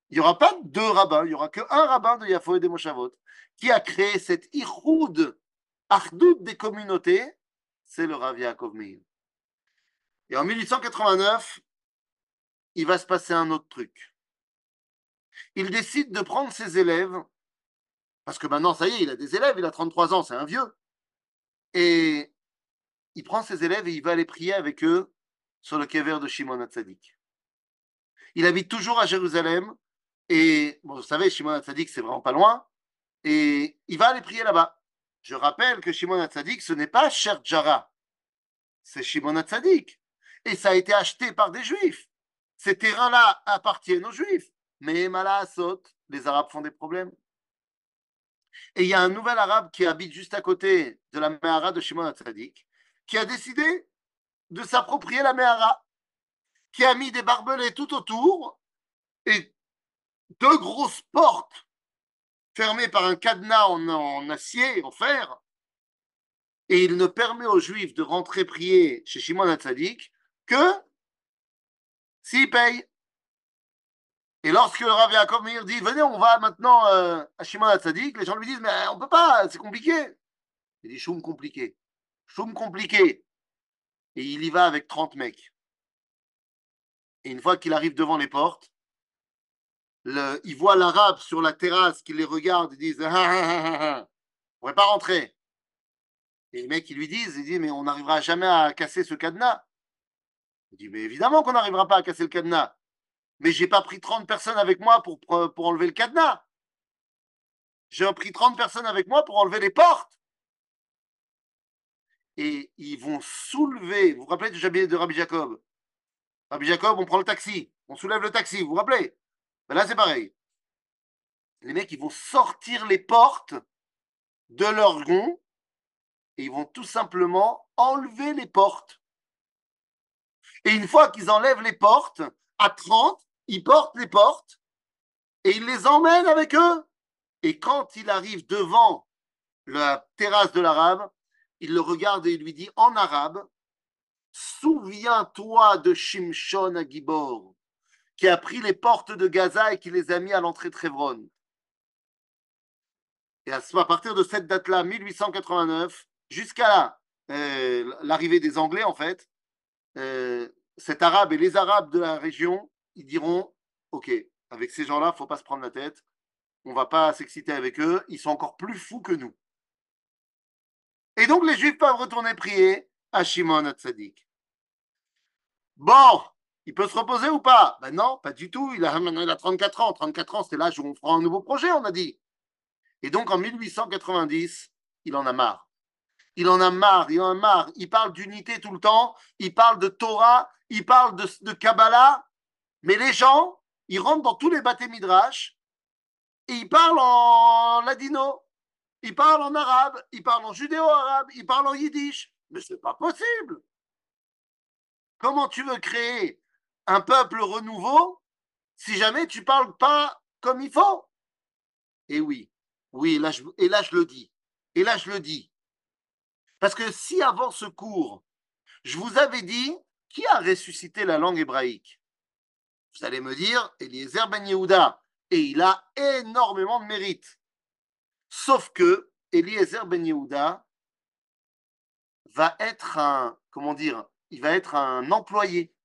il n'y aura pas deux rabbins, il n'y aura qu'un rabbin de Yafo et des Moshavot qui a créé cette ichoud, achdout des communautés, c'est le Rav Yaakov Meir. Et en mille huit cent quatre-vingt-neuf, il va se passer un autre truc. Il décide de prendre ses élèves, parce que maintenant, ça y est, il a des élèves, il a trente-trois ans, c'est un vieux. Et il prend ses élèves et il va aller prier avec eux sur le kever de Shimon HaTzadik. Il habite toujours à Jérusalem. Et bon, vous savez, Shimon HaTzadik, c'est vraiment pas loin. Et il va aller prier là-bas. Je rappelle que Shimon HaTzadik, ce n'est pas Sher Djara. C'est Shimon HaTzadik. Et ça a été acheté par des Juifs. Ces terrains-là appartiennent aux Juifs. Mais Mala saute, les Arabes font des problèmes. Et il y a un nouvel Arabe qui habite juste à côté de la Mehara de Shimon HaTzadik, qui a décidé de s'approprier la Mehara, qui a mis des barbelés tout autour et deux grosses portes fermées par un cadenas en, en acier, en fer, et il ne permet aux Juifs de rentrer prier chez Shimon HaTzadik que s'ils payent. Et lorsque le Rav Yaakov Meir dit « Venez, on va maintenant euh, à Shimon HaTzadik », les gens lui disent « Mais on ne peut pas, c'est compliqué ». Il dit « Choum compliqué, choum compliqué ». Et il y va avec trente mecs. Et une fois qu'il arrive devant les portes, le, il voit l'Arabe sur la terrasse qui les regarde et dit ah, « ah, ah, ah, on ne pourrait pas rentrer ». Et les mecs, ils lui disent, ils disent « Mais on n'arrivera jamais à casser ce cadenas ». Il dit « Mais évidemment qu'on n'arrivera pas à casser le cadenas. Mais je n'ai pas pris trente personnes avec moi pour, pour, pour enlever le cadenas. J'ai pris trente personnes avec moi pour enlever les portes. » Et ils vont soulever, vous vous rappelez de Rabbi Jacob? Rabbi Jacob, on prend le taxi, on soulève le taxi, vous vous rappelez? Ben là, c'est pareil. Les mecs, ils vont sortir les portes de leur gonds et ils vont tout simplement enlever les portes. Et une fois qu'ils enlèvent les portes, à trente, ils portent les portes et ils les emmènent avec eux. Et quand il arrive devant la terrasse de l'Arabe, il le regarde et il lui dit en arabe, « Souviens-toi de Shimshon à Gibor, qui a pris les portes de Gaza et qui les a mis à l'entrée de Hebron. » Et à partir de cette date-là, mille huit cent quatre-vingt-neuf, jusqu'à là, euh, l'arrivée des Anglais, en fait, euh, cet arabe et les arabes de la région, ils diront, « Ok, avec ces gens-là, il ne faut pas se prendre la tête, on ne va pas s'exciter avec eux, ils sont encore plus fous que nous. » Et donc, les Juifs peuvent retourner prier à Shimon HaTzadik. Bon, Il peut se reposer ou pas? Ben non, pas du tout. Il a, maintenant, il a trente-quatre ans. trente-quatre ans, c'est l'âge où on fera un nouveau projet, on a dit. Et donc, en mille huit cent quatre-vingt-dix, il en a marre. Il en a marre, il en a marre. Il parle d'unité tout le temps. Il parle de Torah. Il parle de, de Kabbalah. Mais les gens, ils rentrent dans tous les Baté Midrash et ils parlent en ladino. Ils parlent en arabe. Ils parlent en judéo-arabe. Ils parlent en yiddish. Mais c'est pas possible. Comment tu veux créer un peuple renouveau si jamais tu ne parles pas comme il faut? Et oui, oui, là je, et là je le dis, et là je le dis. Parce que si avant ce cours, je vous avais dit qui a ressuscité la langue hébraïque, vous allez me dire Eliezer Ben Yehuda, et il a énormément de mérite. Sauf que Eliezer Ben Yehuda va être un, comment dire, il va être un employé.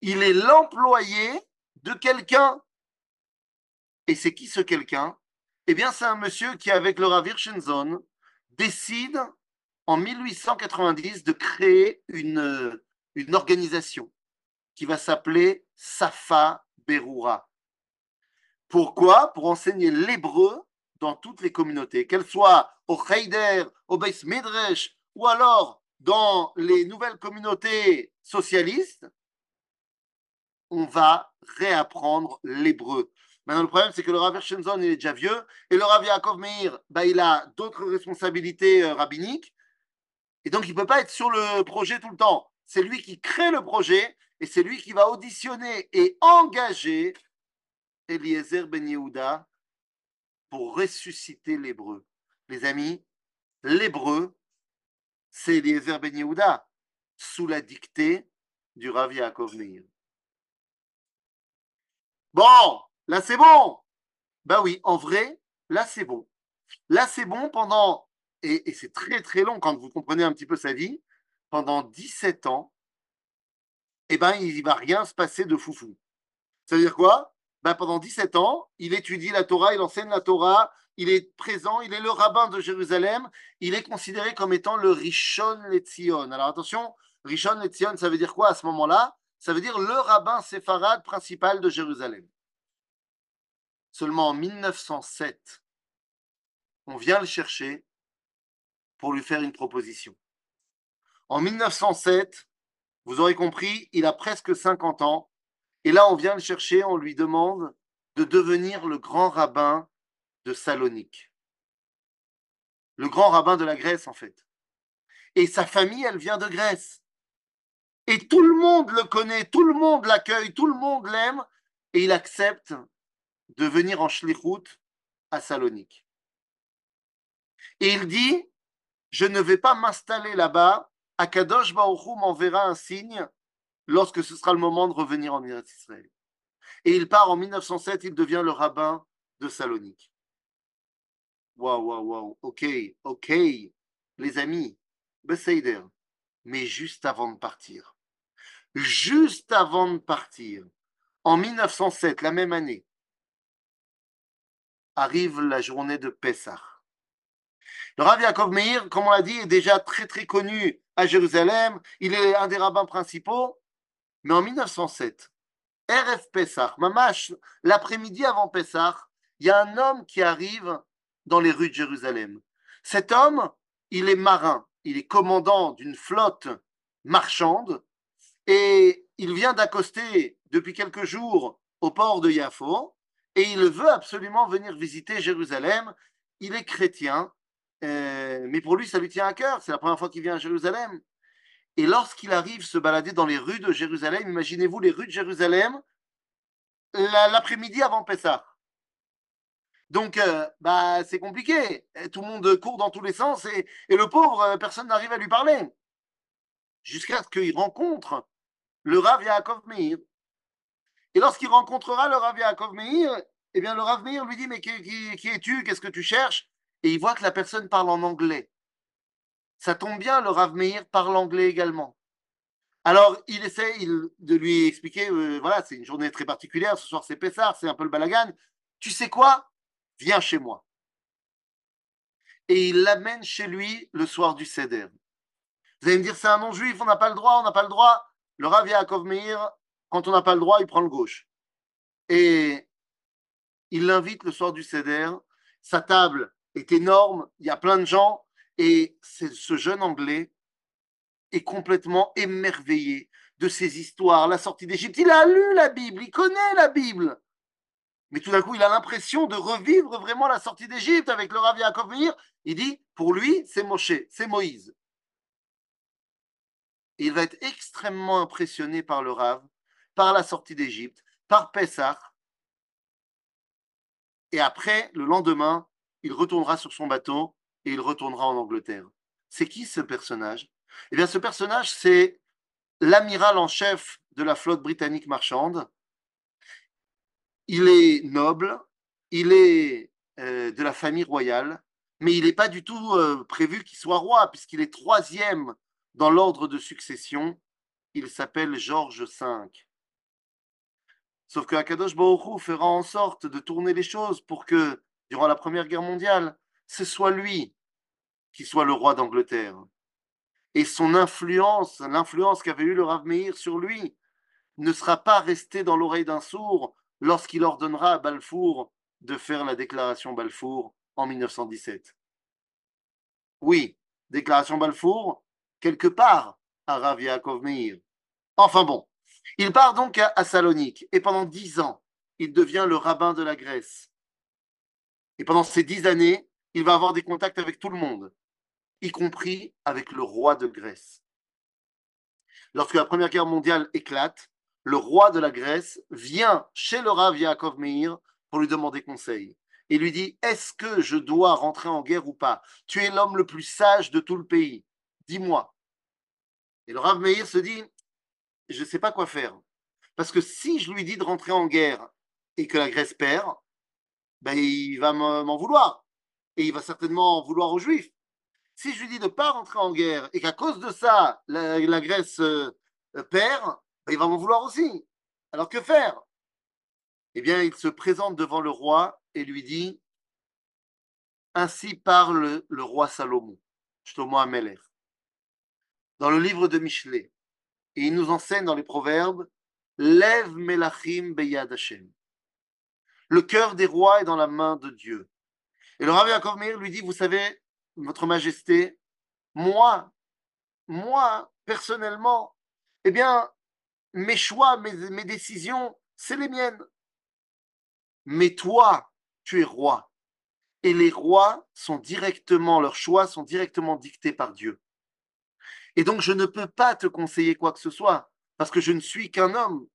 Il est l'employé de quelqu'un. Et c'est qui ce quelqu'un? Eh bien, c'est un monsieur qui, avec le Rav Hirschensohn, décide en mille huit cent quatre-vingt-dix de créer une, une organisation qui va s'appeler Safa Beroura. Pourquoi? Pour enseigner l'hébreu dans toutes les communautés, qu'elles soient au Heider, au Beis Midrash, ou alors dans les nouvelles communautés socialistes. On va réapprendre l'hébreu. Maintenant, le problème, c'est que le Rav Hirschensohn, il est déjà vieux, et le Rav Yaakov Meir, bah, il a d'autres responsabilités euh, rabbiniques, et donc il ne peut pas être sur le projet tout le temps. C'est lui qui crée le projet, et c'est lui qui va auditionner et engager Eliezer Ben Yehuda pour ressusciter l'hébreu. Les amis, l'hébreu, c'est Eliezer Ben Yehuda, sous la dictée du Rav Yaakov Meir. Bon, là c'est bon. Ben oui, en vrai, là c'est bon. Là c'est bon pendant, et, et c'est très très long quand vous comprenez un petit peu sa vie, pendant dix-sept ans, eh ben il ne va rien se passer de foufou. Ça veut dire quoi? Ben pendant dix-sept ans, il étudie la Torah, il enseigne la Torah, il est présent, il est le rabbin de Jérusalem, il est considéré comme étant le Rishon LeZion. Alors attention, Rishon LeZion, ça veut dire quoi à ce moment-là? Ça veut dire le rabbin séfarade principal de Jérusalem. Seulement en mille neuf cent sept, on vient le chercher pour lui faire une proposition. En mille neuf cent sept, vous aurez compris, il a presque cinquante ans. Et là, on vient le chercher, on lui demande de devenir le grand rabbin de Salonique. Le grand rabbin de la Grèce, en fait. Et sa famille, elle vient de Grèce. Et tout le monde le connaît, tout le monde l'accueille, tout le monde l'aime, et il accepte de venir en Shlichut à Salonique. Et il dit, je ne vais pas m'installer là-bas, Akadosh Baruch Hu m'enverra un signe lorsque ce sera le moment de revenir en Eretz Israël. Et il part en mille neuf cent sept, il devient le rabbin de Salonique. Waouh, waouh, waouh, ok, ok, les amis, Beseider. Mais juste avant de partir, juste avant de partir, en mille neuf cent sept, la même année, arrive la journée de Pessah. Le Rav Yaakov Meir, comme on l'a dit, est déjà très très connu à Jérusalem, il est un des rabbins principaux, mais en mille neuf cent sept, R F Pessah, Mamash, l'après-midi avant Pessah, il y a un homme qui arrive dans les rues de Jérusalem. Cet homme, il est marin. Il est commandant d'une flotte marchande et il vient d'accoster depuis quelques jours au port de Yaffo et il veut absolument venir visiter Jérusalem. Il est chrétien, euh, mais pour lui, ça lui tient à cœur. C'est la première fois qu'il vient à Jérusalem. Et lorsqu'il arrive se balader dans les rues de Jérusalem, imaginez-vous les rues de Jérusalem l'après-midi avant Pessah. Donc, euh, bah, c'est compliqué. Tout le monde court dans tous les sens et, et le pauvre, euh, personne n'arrive à lui parler. Jusqu'à ce qu'il rencontre le Rav Yaakov Meir. Et lorsqu'il rencontrera le Rav Yaakov Meir, eh bien, le Rav Meir lui dit, mais qui, qui, qui es-tu? Qu'est-ce que tu cherches? Et il voit que la personne parle en anglais. Ça tombe bien, le Rav Meir parle anglais également. Alors, il essaie il, de lui expliquer, euh, voilà, c'est une journée très particulière, ce soir c'est Pessah, c'est un peu le balagan. Tu sais quoi? Viens chez moi. Et il l'amène chez lui le soir du Seder. Vous allez me dire, c'est un non-juif, on n'a pas le droit, on n'a pas le droit. Le Rav Yaakov Meir, quand on n'a pas le droit, il prend le gauche. Et il l'invite le soir du Seder. Sa table est énorme, il y a plein de gens. Et ce jeune Anglais est complètement émerveillé de ces histoires, la sortie d'Égypte. Il a lu la Bible, il connaît la Bible. Mais tout d'un coup, il a l'impression de revivre vraiment la sortie d'Égypte avec le Rav Yaakov Meir. Il dit, pour lui, c'est Moshe, c'est Moïse. Et il va être extrêmement impressionné par le Rav, par la sortie d'Égypte, par Pessah. Et après, le lendemain, il retournera sur son bateau et il retournera en Angleterre. C'est qui ce personnage? Eh bien, ce personnage, c'est l'amiral en chef de la flotte britannique marchande. Il est noble, il est euh, de la famille royale, mais il n'est pas du tout euh, prévu qu'il soit roi, puisqu'il est troisième dans l'ordre de succession. Il s'appelle Georges cinq. Sauf que Akadosh Baruch Hu fera en sorte de tourner les choses pour que, durant la Première Guerre mondiale, ce soit lui qui soit le roi d'Angleterre. Et son influence, l'influence qu'avait eue le Rav Meir sur lui, ne sera pas restée dans l'oreille d'un sourd, lorsqu'il ordonnera à Balfour de faire la déclaration Balfour en mille neuf cent dix-sept. Oui, déclaration Balfour, quelque part, à Rav Yaakov Meir. Enfin bon, il part donc à, à Salonique, et pendant dix ans, il devient le rabbin de la Grèce. Et pendant ces dix années, il va avoir des contacts avec tout le monde, y compris avec le roi de Grèce. Lorsque la Première Guerre mondiale éclate, le roi de la Grèce vient chez le Rav Yaakov Meir pour lui demander conseil. Il lui dit, est-ce que je dois rentrer en guerre ou pas? Tu es l'homme le plus sage de tout le pays. Dis-moi. Et le Rav Meir se dit, je ne sais pas quoi faire. Parce que si je lui dis de rentrer en guerre et que la Grèce perd, ben il va m'en vouloir. Et il va certainement en vouloir aux Juifs. Si je lui dis de ne pas rentrer en guerre et qu'à cause de ça, la, la Grèce euh, perd, il va m'en vouloir aussi. Alors que faire? Eh bien, il se présente devant le roi et lui dit, ainsi parle le roi Salomon, Shlomo Ameler, dans le livre de Michelet. Et il nous enseigne dans les proverbes, Lev melachim beyad Hashem. Le cœur des rois est dans la main de Dieu. Et le Rav Yaakov Meir lui dit, vous savez, votre majesté, moi, moi, personnellement, eh bien, mes choix, mes, mes décisions, c'est les miennes. Mais toi, tu es roi. Et les rois sont directement, leurs choix sont directement dictés par Dieu. Et donc, je ne peux pas te conseiller quoi que ce soit, parce que je ne suis qu'un homme.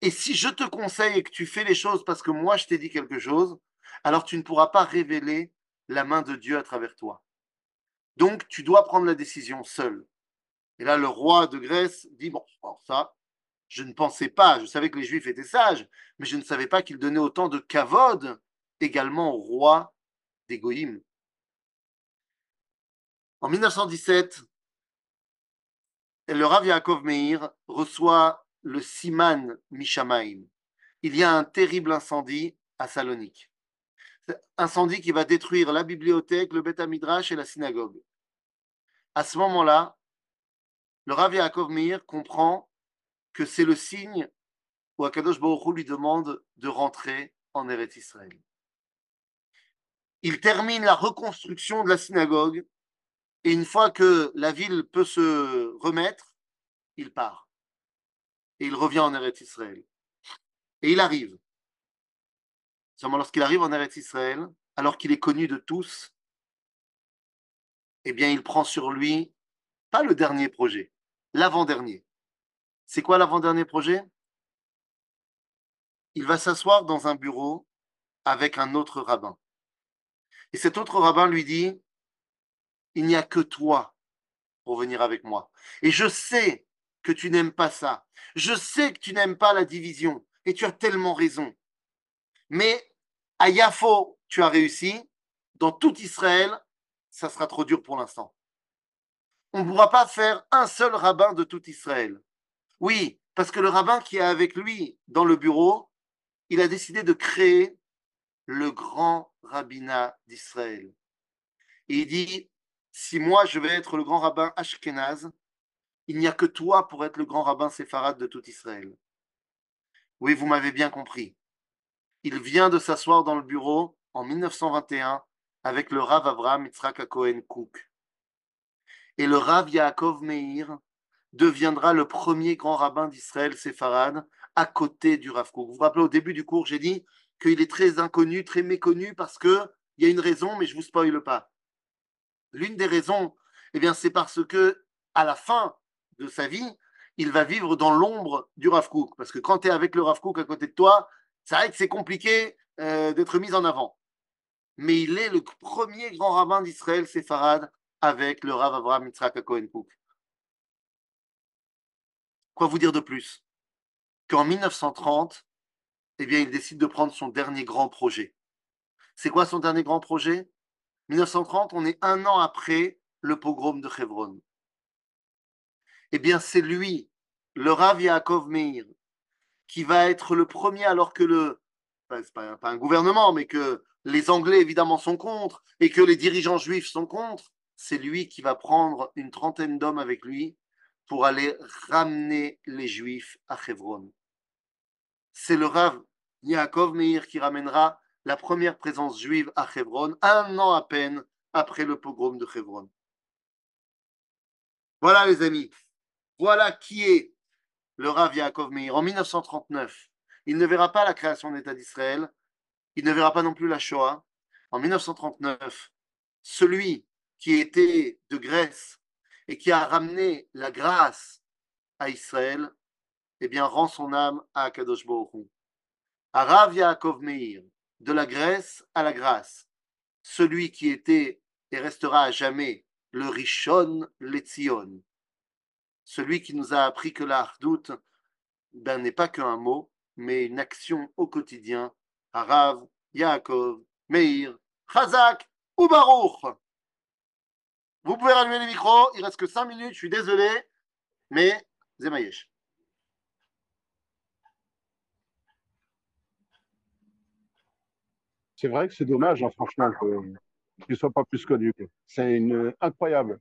Et si je te conseille et que tu fais les choses parce que moi, je t'ai dit quelque chose, alors tu ne pourras pas révéler la main de Dieu à travers toi. Donc, tu dois prendre la décision seul. Et là, le roi de Grèce dit, bon, alors ça, je ne pensais pas, je savais que les Juifs étaient sages, mais je ne savais pas qu'ils donnaient autant de kavod également au roi des Goïm. En mille neuf cent dix-sept, le Rav Yaakov Meir reçoit le siman Mishamaim. Il y a un terrible incendie à Salonique. Incendie qui va détruire la bibliothèque, le Beth Hamidrash et la synagogue. À ce moment-là, le Rav Yaakov Meir comprend que c'est le signe où Akadosh Baruch Hu lui demande de rentrer en Eretz Israël. Il termine la reconstruction de la synagogue et une fois que la ville peut se remettre, il part. Et il revient en Eretz Israël. Et il arrive. Seulement lorsqu'il arrive en Eretz Israël, alors qu'il est connu de tous, eh bien il prend sur lui pas le dernier projet, l'avant-dernier. C'est quoi l'avant-dernier projet? Il va s'asseoir dans un bureau avec un autre rabbin. Et cet autre rabbin lui dit, il n'y a que toi pour venir avec moi. Et je sais que tu n'aimes pas ça. Je sais que tu n'aimes pas la division. Et tu as tellement raison. Mais à Yafo, tu as réussi. Dans tout Israël, ça sera trop dur pour l'instant. On ne pourra pas faire un seul rabbin de tout Israël. Oui, parce que le rabbin qui est avec lui dans le bureau, il a décidé de créer le grand rabbinat d'Israël. Et il dit, si moi je vais être le grand rabbin Ashkenaz, il n'y a que toi pour être le grand rabbin séfarade de tout Israël. Oui, vous m'avez bien compris. Il vient de s'asseoir dans le bureau en mille neuf cent vingt et un avec le Rav Avraham Yitzhak HaKohen Cook. Et le Rav Yaakov Meir deviendra le premier grand rabbin d'Israël séfarade à côté du Rav Kouk. Vous vous rappelez, au début du cours, j'ai dit qu'il est très inconnu, très méconnu, parce qu'il y a une raison, mais je ne vous spoile pas. L'une des raisons, eh bien, c'est parce que à la fin de sa vie, il va vivre dans l'ombre du Rav Kouk. Parce que quand tu es avec le Rav Kouk à côté de toi, c'est vrai que c'est compliqué euh, d'être mis en avant. Mais il est le premier grand rabbin d'Israël séfarade avec le Rav Avraham Yitzhak HaKohen Cook. Quoi vous dire de plus? Qu'en mille neuf cent trente, eh bien, il décide de prendre son dernier grand projet. C'est quoi son dernier grand projet? mille neuf cent trente, on est un an après le pogrom de Hebron. Eh bien, c'est lui, le Rav Yaakov Meir, qui va être le premier, alors que le... Enfin, c'est pas, pas un gouvernement, mais que les Anglais, évidemment, sont contre, et que les dirigeants juifs sont contre, c'est lui qui va prendre une trentaine d'hommes avec lui pour aller ramener les Juifs à Hebron. C'est le Rav Yaakov Meir qui ramènera la première présence juive à Hebron, un an à peine après le pogrom de Hebron. Voilà les amis, voilà qui est le Rav Yaakov Meir. En mille neuf cent trente-neuf, il ne verra pas la création de l'État d'Israël, il ne verra pas non plus la Shoah. En mille neuf cent trente-neuf, celui qui était de Grèce et qui a ramené la grâce à Israël, eh bien, rend son âme à Akadosh Baruch Hu. À Rav Yaakov Meir, de la Grèce à la grâce, celui qui était et restera à jamais le Rishon Letzion, celui qui nous a appris que la Hardout ben, n'est pas qu'un mot, mais une action au quotidien. À Rav Yaakov Meir, Chazak ou Baruch. Vous pouvez rallumer les micros, il reste que cinq minutes, je suis désolé, mais Zemayesh. C'est vrai que c'est dommage, hein, franchement, qu'il ne soit pas plus connu. C'est une... incroyable.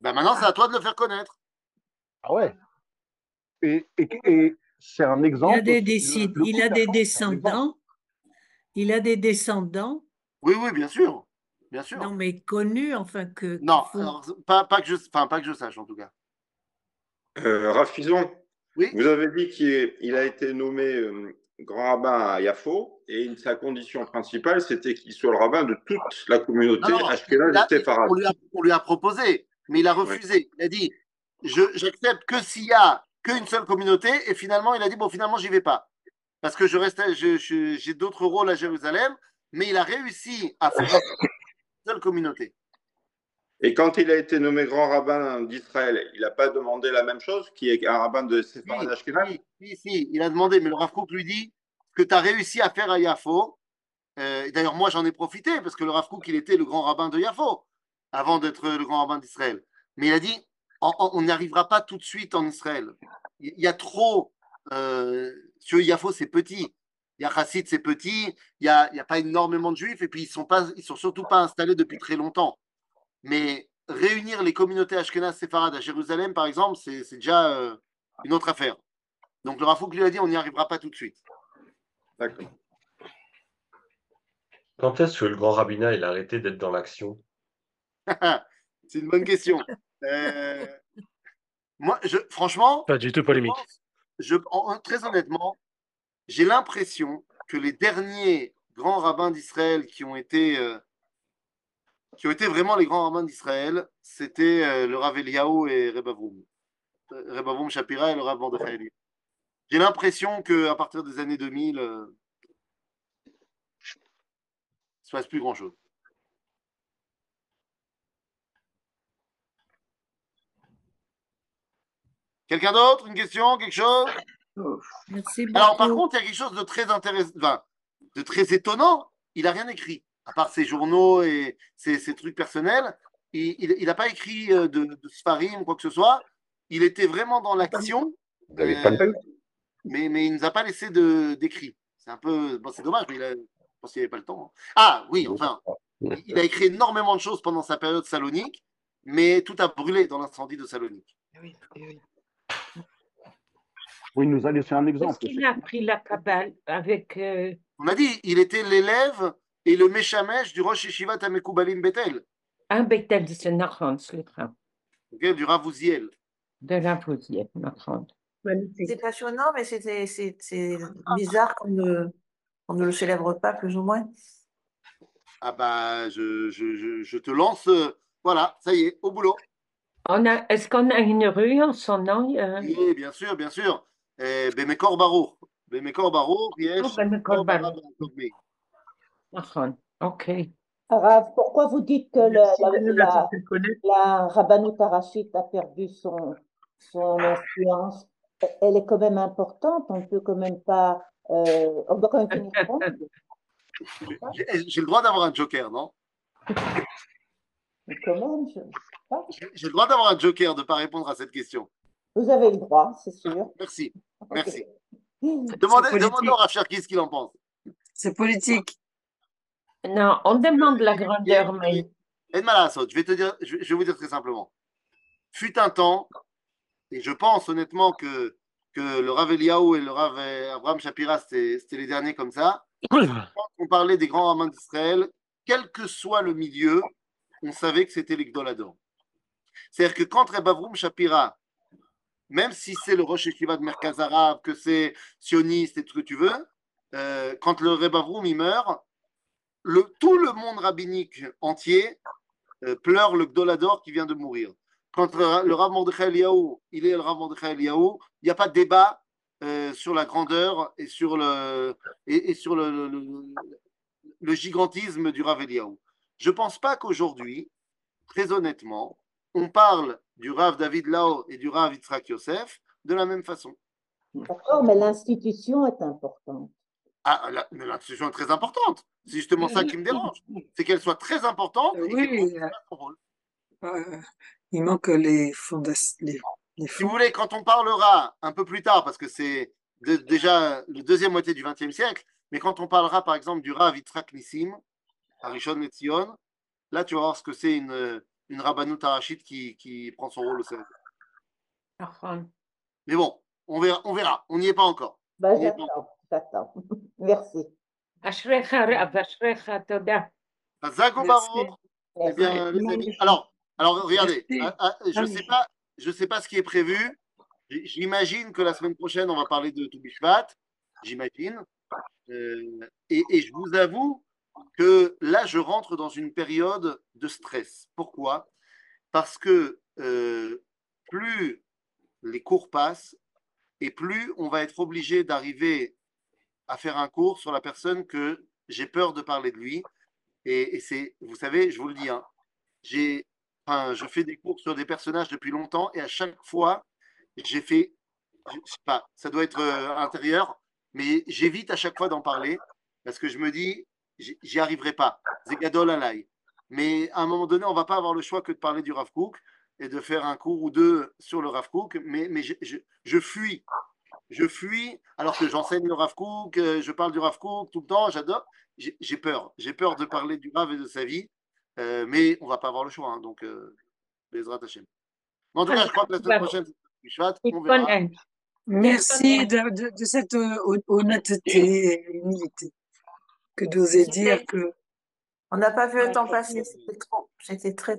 Ben maintenant, c'est à toi de le faire connaître. Ah ouais. Et, et, et c'est un exemple. Il a des, décid... le, le il a des descendants. Il a des descendants. Oui, oui, bien sûr. Bien sûr. Non, mais connu, enfin que. Non, qu alors, pas, pas, que je, enfin, pas que je sache en tout cas. Euh, Rafizon, oui vous avez dit qu'il a été nommé euh, grand rabbin à Yafo et une, sa condition principale, c'était qu'il soit le rabbin de toute la communauté Ashkenaz et Sepharad. On lui a proposé, mais il a refusé. Ouais. Il a dit j'accepte que s'il y a qu'une seule communauté, et finalement, il a dit bon, finalement, j'y vais pas. Parce que je restais, j'ai d'autres rôles à Jérusalem, mais il a réussi à faire. Communauté. Et quand il a été nommé grand rabbin d'Israël, il n'a pas demandé la même chose qui est un rabbin de Séfarad Ashkenaz? Oui, oui, si, il a demandé, mais le Rav Kouk lui dit que tu as réussi à faire à Yafo. Euh, D'ailleurs, moi, j'en ai profité parce que le Rav Kouk, il était le grand rabbin de Yafo avant d'être le grand rabbin d'Israël. Mais il a dit, on n'arrivera pas tout de suite en Israël. Il y a trop... Euh, sur Yafo, c'est petit. Il y a Chassid, c'est petit, il n'y a, a pas énormément de juifs, et puis ils ne sont, sont surtout pas installés depuis très longtemps. Mais réunir les communautés Ashkenaz séfarades à Jérusalem, par exemple, c'est déjà euh, une autre affaire. Donc le Rav Kouk lui a dit, on n'y arrivera pas tout de suite. D'accord. Quand est-ce que le grand rabbinat il a arrêté d'être dans l'action? C'est une bonne question. Euh, moi, je, franchement... Pas du tout polémique. Je, en, très honnêtement, j'ai l'impression que les derniers grands rabbins d'Israël qui ont été euh, qui ont été vraiment les grands rabbins d'Israël, c'était euh, le Rav Eliyahu et Rav Avraham. Rav Avraham Shapira et le Rav Mordechai Eliyahu. J'ai l'impression qu'à partir des années deux mille, euh, il ne se passe plus grand-chose. Quelqu'un d'autre? Une question? Quelque chose? Merci beaucoup. Alors par contre, il y a quelque chose de très intéressant, enfin, de très étonnant. Il n'a rien écrit, à part ses journaux et ses, ses trucs personnels. Il n'a pas écrit de, de Sfarim ou quoi que ce soit. Il était vraiment dans l'action. Vous n'avez pas le temps. Mais, mais il ne nous a pas laissé d'écrit. C'est un peu, bon, c'est dommage, mais il a, je pense qu'il n'avait pas le temps. Ah oui, enfin, il a écrit énormément de choses pendant sa période salonique, mais tout a brûlé dans l'incendie de Salonique. Oui, oui. Oui, nous allons sur un exemple. Est-ce qu'il a appris la Kabbale avec… Euh... On a dit, il était l'élève et le méchamèche du Rosh Yeshivat HaMekoubalim Bethel. Ah, Bethel, c'est Nachon, c'est le train. Du Rav Ouziel. De Rav Ouziel, Nachon. C'est passionnant, mais c'est, c'est, c'est bizarre qu'on ne, qu'on ne le célèbre pas, plus ou moins. Ah bah, je, je, je, je te lance, euh, voilà, ça y est, au boulot. On a, est-ce qu'on a une rue en son nom euh... Oui, bien sûr, bien sûr. Eh, Bémekor Barour. Bémekor Barour, yes. Oh, Bémekor Barour. Ok. Rav, pourquoi vous dites que la, la, la, la Rabbanout Arachit a perdu son, son influence? Elle est quand même importante, on ne peut quand même pas. Euh, on doit quand même tenir compte. J'ai le droit d'avoir un joker, non? Mais comment je... J'ai le droit d'avoir un joker, de ne pas répondre à cette question. Vous avez le droit, c'est sûr. Merci, merci. Okay. Demandez, demandez à Rav Cherki ce qu'il en pense. C'est politique. Non, on demande la grandeur, mais… Je vais te dire, je vais vous dire très simplement. Fut un temps, et je pense honnêtement que, que le Rav Eliyahu et le Rav Abraham Shapira, c'était les derniers comme ça. Quand on parlait des grands rabbins d'Israël, quel que soit le milieu, on savait que c'était les Gdols Hador. C'est-à-dire que quand Rav Avraham Shapira, même si c'est le Rosh Yeshiva de Merkaz Arabe, que c'est sioniste et tout ce que tu veux, euh, quand le Rav Avraham il meurt, le, tout le monde rabbinique entier euh, pleure le Gdol Hador qui vient de mourir. Quand le, le Rav Mordechai Eliyahu, il est le Rav Mordechai Eliyahu, il n'y a pas de débat euh, sur la grandeur et sur le, et, et sur le, le, le, le gigantisme du Rav Eliyahu. Je ne pense pas qu'aujourd'hui, très honnêtement, on parle du Rav David Lao et du Rav Itzhak Yosef de la même façon. D'accord, mais l'institution est importante. Ah, la, mais l'institution est très importante. C'est justement ça qui me dérange. C'est qu'elle soit très importante. Oui, et qu'elle euh, il manque les fondations. Les, les si vous voulez, quand on parlera un peu plus tard, parce que c'est de, déjà la deuxième moitié du vingtième siècle, mais quand on parlera par exemple du Rav Yitzhak Nissim, à Rishon LeZion, là tu vas voir ce que c'est une... une Rabbanout Arachit qui, qui prend son rôle au sérieux. Mais bon, on verra, on verra. On n'y est pas encore. Bah, j'attends, j'attends. Merci. Ashrecha Rav, Ashrecha Toda. Zago Barour. Eh bien, les amis, alors, alors regardez, je ne sais pas, je sais pas ce qui est prévu. J'imagine que la semaine prochaine, on va parler de Toubishvat Bishvat, j'imagine. Euh, et, et je vous avoue que là, je rentre dans une période de stress. Pourquoi? Parce que euh, plus les cours passent et plus on va être obligé d'arriver à faire un cours sur la personne que j'ai peur de parler de lui. Et, et c'est, vous savez, je vous le dis, hein, j'ai, enfin, je fais des cours sur des personnages depuis longtemps et à chaque fois, j'ai fait, je sais pas, ça doit être euh, intérieur, mais j'évite à chaque fois d'en parler parce que je me dis, j'y arriverai pas, Zegadol Alay. Mais à un moment donné, on ne va pas avoir le choix que de parler du Rav Kouk et de faire un cours ou deux sur le Rav Kouk. Mais, mais je, je, je fuis, je fuis alors que j'enseigne le Rav Kouk, je parle du Rav Kouk tout le temps, j'adore. J'ai peur, j'ai peur de parler du Rav et de sa vie, euh, mais on ne va pas avoir le choix. Hein, donc, Bezrat Hashem. En tout cas, je crois que la semaine prochaine, on verra. Merci de, de, de cette honnêteté et humilité. Que d'oser dire que… On n'a pas vu le temps passer, c'était trop, c'était très…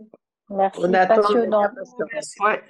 Merci, passionnant.